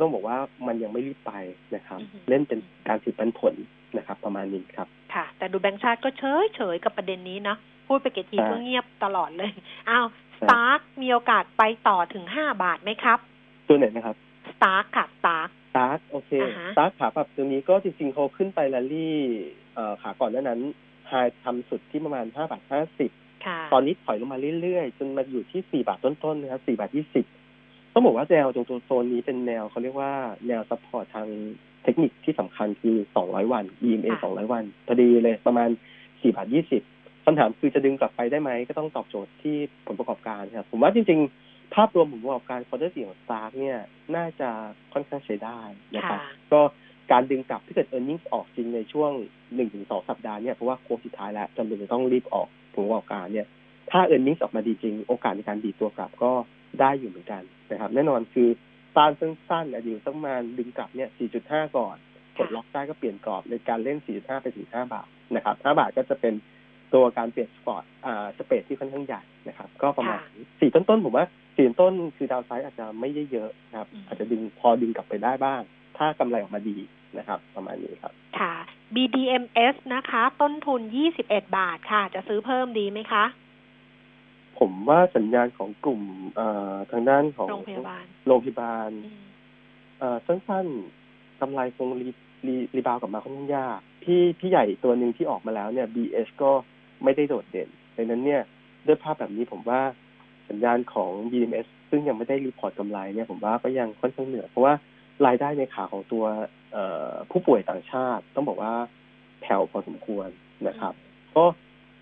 ต้องบอกว่ามันยังไม่รีบไปนะครับเล่นเป็นการถือปันผลนะครับประมาณนี้ครับค่ะแต่ดูแบงก์ชาติก็เฉยกับประเด็นนี้เนาะพูดไปกี่ทีก็เงียบตลอดเลยอ้าวสตาร์คมีโอกาสไปต่อถึง5บาทไหมครับตัวไหนนะครับสตาร์คค่ะสตาร์คโอเคสตาร์คขาปรับตัวนี้ก็จริงๆเขาขึ้นไปแรลลี่ขาก่อนนั้นไฮทำสุดที่ประมาณ 5.50 ตอนนี้ถอยลงมาเรื่อยๆจนมาอยู่ที่4บาทต้นๆนะครับ4บาท20ต้องบอกว่าแนวตรงโซนนี้เป็นแนวเขาเรียกว่าแนวซัพพอร์ตทางเทคนิคที่สำคัญคือ200วัน EMA 200วันพอดีเลยประมาณ 4.20 คำถามคือจะดึงกลับไปได้ไหมก็ต้องตอบโจทย์ที่ผลประกอบการครับผมว่าจริงๆภาพรวมผลประกอบการควอเตอร์4ของ Stark เนี่ยน่าจะค่อนข้างใช้ได้นะครับก็การดึงกลับที่เกิด earnings ออกจริงในช่วง 1-2 สัปดาห์เนี่ยเพราะว่าโค้งสุดท้ายแล้วจำเป็นจะต้องรีบออกผลประกอบการเนี่ยถ้า earnings ออกมาดีจริงโอกาสในการดีตัวกลับก็ได้อยู่เหมือนกันนะครับแน่นอนคือต้านสั้นๆอยู่สักประมาณดึงกลับเนี่ย 4.5 ก่อนกดล็อกได้ก็เปลี่ยนกรอบในการเล่น 4.5 ไปถึง5บาทนะครับ5บาทก็จะเป็นตัวการเปลี่ยนสปอร์ตสเปรดที่ค่อนข้างใหญ่นะครับก็ประมาณ4ต้นๆผมว่า4ต้นคือดาวไซด์อาจจะไม่ได้เยอะนะครับอาจจะดึงพอดึงกลับไปได้บ้างถ้ากำไรออกมาดีนะครับประมาณนี้ครับค่ะ BDMS นะคะต้นทุน21บาทค่ะจะซื้อเพิ่มดีไหมคะผมว่าสัญญาณของกลุ่มทางด้านของโรงพยาบาลสั้นๆกำไรคงรีบาวกลับมาค่อนข้างยากพี่ใหญ่ตัวหนึ่งที่ออกมาแล้วเนี่ย BS ก็ไม่ได้โดดเด่นดังนั้นเนี่ยด้วยภาพแบบนี้ผมว่าสัญญาณของ BMS ซึ่งยังไม่ได้รีพอร์ตกำไรเนี่ยผมว่าก็ยังค่อนข้างเหนื่อยเพราะว่ารายได้ในขาของตัวผู้ป่วยต่างชาติต้องบอกว่าแผ่วพอสมควรนะครับก็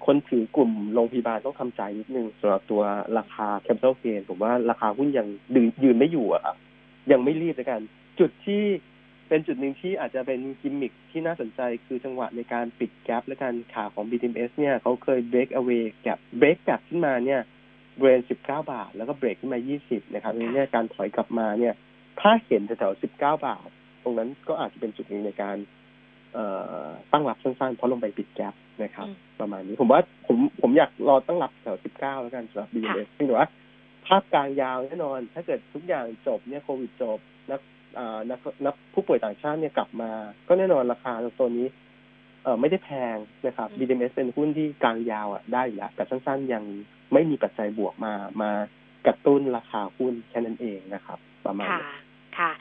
คนถือกลุ่มโรงพยาบาลต้องทำใจนิดนึงสำหรับตัวราคา capital gain ผมว่าราคาหุ้นยังยืนไม่อยู่อ่ะยังไม่รีบด้วยกันจุดที่ เป็นจุดหนึ่งที่อาจจะเป็นกิมมิคที่น่าสนใจคือจังหวะในการปิดแกปและการขาของ BDMS เนี่ยเขาเคย break away แกป break แกปขึ้นมาเนี่ยเบรน19 บาทแล้วก็เบรกขึ้นมา20นะครับในแง่การถอยกลับมาเนี่ยถ้าเห็นแถวๆ19 บาทตรงนั้นก็อาจจะเป็นจุดหนึ่งในการตั้งรับสั้นๆเพราะลงไปปิดแกปนะครับประมาณนี้ผมว่าผมอยากรอตั้งรับแถว19แล้วกันสำหรับ BDMS ซึ่งว่าภาพกลางยาวแน่นอนถ้าเกิดทุกอย่างจบเนี่ยโควิดจบนักผู้ป่วยต่างชาติเนี่ยกลับมาก็แน่นอนราคาตัวนี้ไม่ได้แพงนะครับ BDMS เป็นหุ้นที่กลางยาวอ่ะได้อยู่แล้วแต่สั้นๆยังไม่มีปัจจัยบวกมากระตุ้นราคาหุ้นแค่นั้นเองนะครับประมาณค่ะค่ะ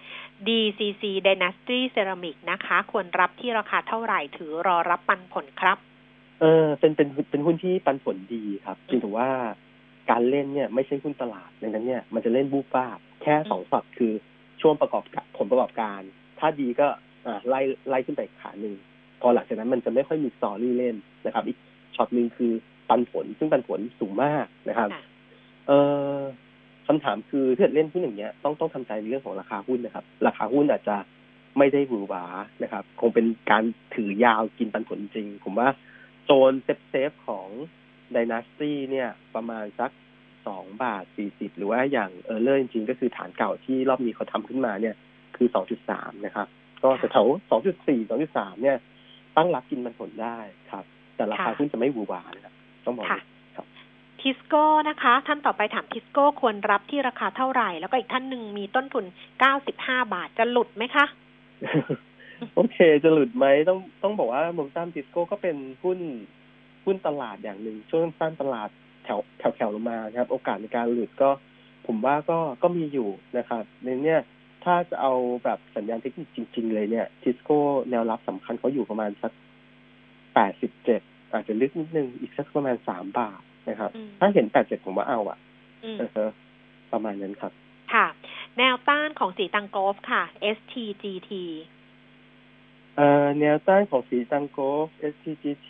DCC Dynasty Ceramic นะคะควรรับที่ราคาเท่าไหร่ถือรอรับปันผลครับเป็นหุ้นที่ปันผลดีครับจริงถือว่าการเล่นเนี่ยไม่ใช่หุ้นตลาดดังนั้นเนี่ยมันจะเล่นบู๊บ้าแค่2ฝักคือช่วงประกอบกับผลประกอบการถ้าดีก็ไล่ขึ้นไปอีกขาหนึ่งพอหลังจากนั้นมันจะไม่ค่อยมีสตอรี่เล่นนะครับอีกช็อตหนึ่งคือปันผลซึ่งปันผลสูงมากนะครับคำถามคือถ้าเล่นหุ้นอย่างเงี้ยต้องทำใจในเรื่องของราคาหุ้นนะครับราคาหุ้นอาจจะไม่ได้หวือหวานะครับคงเป็นการถือยาวกินปันผลจริงผมว่าโซนเซฟของDynasty เนี่ยประมาณสัก2.40 บาทหรือว่าอย่างEarlier จริงๆก็คือฐานเก่าที่รอบนี้เขาทำขึ้นมาเนี่ยคือ 2.3 นะครับก็แถว 2.4 2.3 เนี่ยตั้งรับกินมันผลได้ครับแต่ราคาหุ้นจะไม่หวือหวานะครับต้องบอกครับทิสโก้นะคะท่านต่อไปถามทิสโก้ควรรับที่ราคาเท่าไหร่แล้วก็อีกท่านหนึ่งมีต้นทุน95บาทจะหลุดไหมคะ โอเคจะหลุดไหมต้องบอกว่าโมเมนตัมทิสโก้ก็เป็นหุ้นตลาดอย่างหนึ่งช่วงสั้นตลาดแถวลงมาครับโอกาสในการหลุดก็ผมว่าก็มีอยู่นะครับในเนี้ยถ้าจะเอาแบบสัญญาณเทคนิคจริงๆเลยเนี่ยทิสโก้แนวรับสำคัญเขาอยู่ประมาณสัก87อาจจะลึกนิดนึงอีกสักประมาณ3บาทนะครับถ้าเห็น87ผมว่าเอาอ่ะประมาณนั้นครับค่ะแนวต้านของสีตังโกฟค่ะ STGT แนวต้านของสีตังโกฟ STGT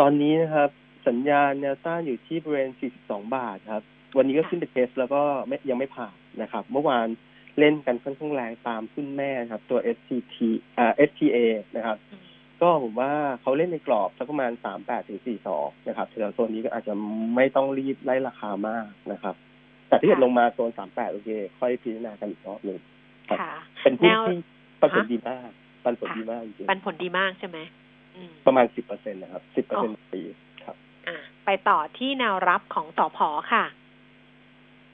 ตอนนี้นะครับสัญญาณแนวต้านอยู่ที่บริเวณ42บาทครับวันนี้ก็ขึ้นไปเทสแล้วก็ยังไม่ผ่านนะครับเมื่อวานเล่นกันค่อนข้างแรงตามขึ้นแม่ครับตัว SCT STA นะครับก็ผมว่าเขาเล่นในกรอบสักประมาณ 38-42 นะครับแถวโซนนี้ก็อาจจะไม่ต้องรีบไล่ราคามากนะครับแต่ถ้าเกิดลงมาโซน38โอเคค่อยพิจารณากันอีกรอบนึงค่ะเป็นที่ประสบดีมากปันผลดีมากจริงปันผลดีมากใช่ไหมประมาณ 10% นะครับ 10% ปีครับไปต่อที่แนวรับของสผ.ค่ะ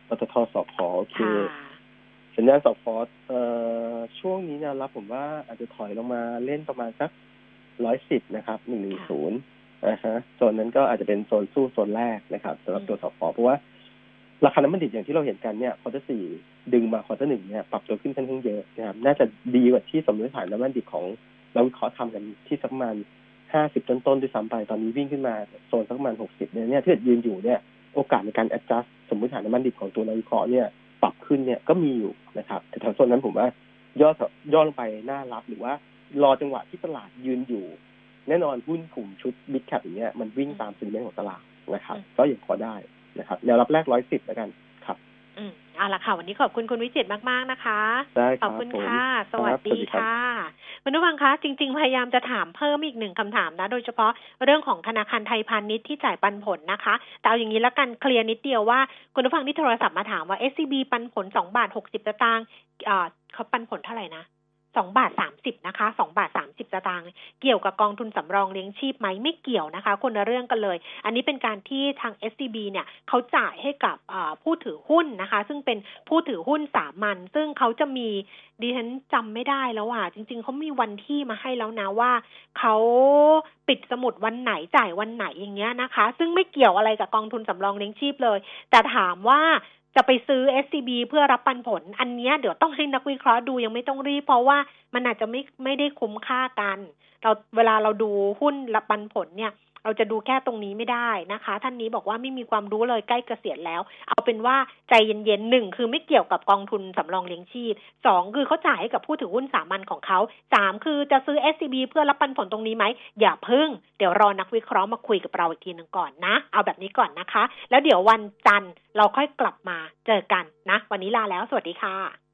ปตท.สผ.คือสัญญาณสผ.ช่วงนี้แนวรับผมว่าอาจจะถอยลงมาเล่นประมาณสัก110นะครับ110นะฮะโซนนั้นก็อาจจะเป็นโซนสู้โซนแรกนะครับสำหรับตัวสผ.เพราะว่าราคาน้ำมันดิบอย่างที่เราเห็นกันเนี่ยควอเตอร์4ดึงมาควอเตอร์1เนี่ยปรับตัวขึ้นค่อนข้างเยอะนะครับน่าจะดีกว่าที่สมมติฐานน้ำมันดิบของเราวิเคราะห์ทำกันที่สักประมาณ50ต้นๆด้วยซ้ำไปตอนนี้วิ่งขึ้นมาโซนสักประมาณ60เนี่ยถ้าเกิดยืนอยู่เนี่ยโอกาสในการ adjust สมมติฐานน้ำมันดิบของตัวเราวิเคราะห์เนี่ยปรับขึ้นเนี่ยก็มีอยู่นะครับแต่แถวโซนนั้นผมว่าย่อลงไปน่ารับหรือว่ารอจังหวะที่ตลาดยืนอยู่แน่นอนหุ้นกลุ่มชุด mid cap อย่างเงี้ยมันวิ่งตามเซนติเมนต์ของตลาดนะครับก็ยังพอได้นะครับแนวรับแรก110แล้วกันครับเอาล่ะค่ะวันนี้ขอบคุณคุณวิจิตรมากๆนะคะขอบคุณค่ะสวัสดีค่ะคุณผู้ฟังคะจริงๆพยายามจะถามเพิ่มอีก1คำถามนะโดยเฉพาะเรื่องของธนาคารไทยพาณิชย์ที่จ่ายปันผลนะคะแต่เอาอย่างนี้ละกันเคลียร์นิดเดียวว่าคุณผู้ฟังที่โทรศัพท์มาถามว่า SCB ปันผล 2.60 สตางค์เขาปันผลเท่าไหร่นะ2.30 นะคะ 2.30 สตางค์เกี่ยวกับกองทุนสำรองเลี้ยงชีพไหมไม่เกี่ยวนะคะคนละเรื่องกันเลยอันนี้เป็นการที่ทาง SCB เนี่ยเขาจ่ายให้กับผู้ถือหุ้นนะคะซึ่งเป็นผู้ถือหุ้นสามัญซึ่งเขาจะมีดิฉันจำไม่ได้แล้วอ่ะจริงๆเขามีวันที่มาให้แล้วนะว่าเขาปิดสมุดวันไหนจ่ายวันไหนอย่างเงี้ยนะคะซึ่งไม่เกี่ยวอะไรกับกองทุนสำรองเลี้ยงชีพเลยแต่ถามว่าจะไปซื้อ SCB เพื่อรับปันผลอันนี้เดี๋ยวต้องให้นักวิเคราะห์ดูยังไม่ต้องรีบเพราะว่ามันอาจจะไม่ได้คุ้มค่ากันเราเวลาเราดูหุ้นรับปันผลเนี่ย เราจะดูแค่ตรงนี้ไม่ได้นะคะท่านนี้บอกว่าไม่มีความรู้เลยใกล้เกษียณแล้วเอาเป็นว่าใจเย็นๆ1คือไม่เกี่ยวกับกองทุนสำรองเลี้ยงชีพ2คือเขาจ่ายให้กับผู้ถือหุ้นสามัญของเขา3คือจะซื้อ SCB เพื่อรับปันผลตรงนี้ไหมอย่าพึ่งเดี๋ยวรอนักวิเคราะห์มาคุยกับเราอีกทีนึงก่อนนะเอาแบบนี้ก่อนนะคะแล้วเดี๋ยววันจันทร์เราค่อยกลับมาเจอกันนะวันนี้ลาแล้วสวัสดีค่ะ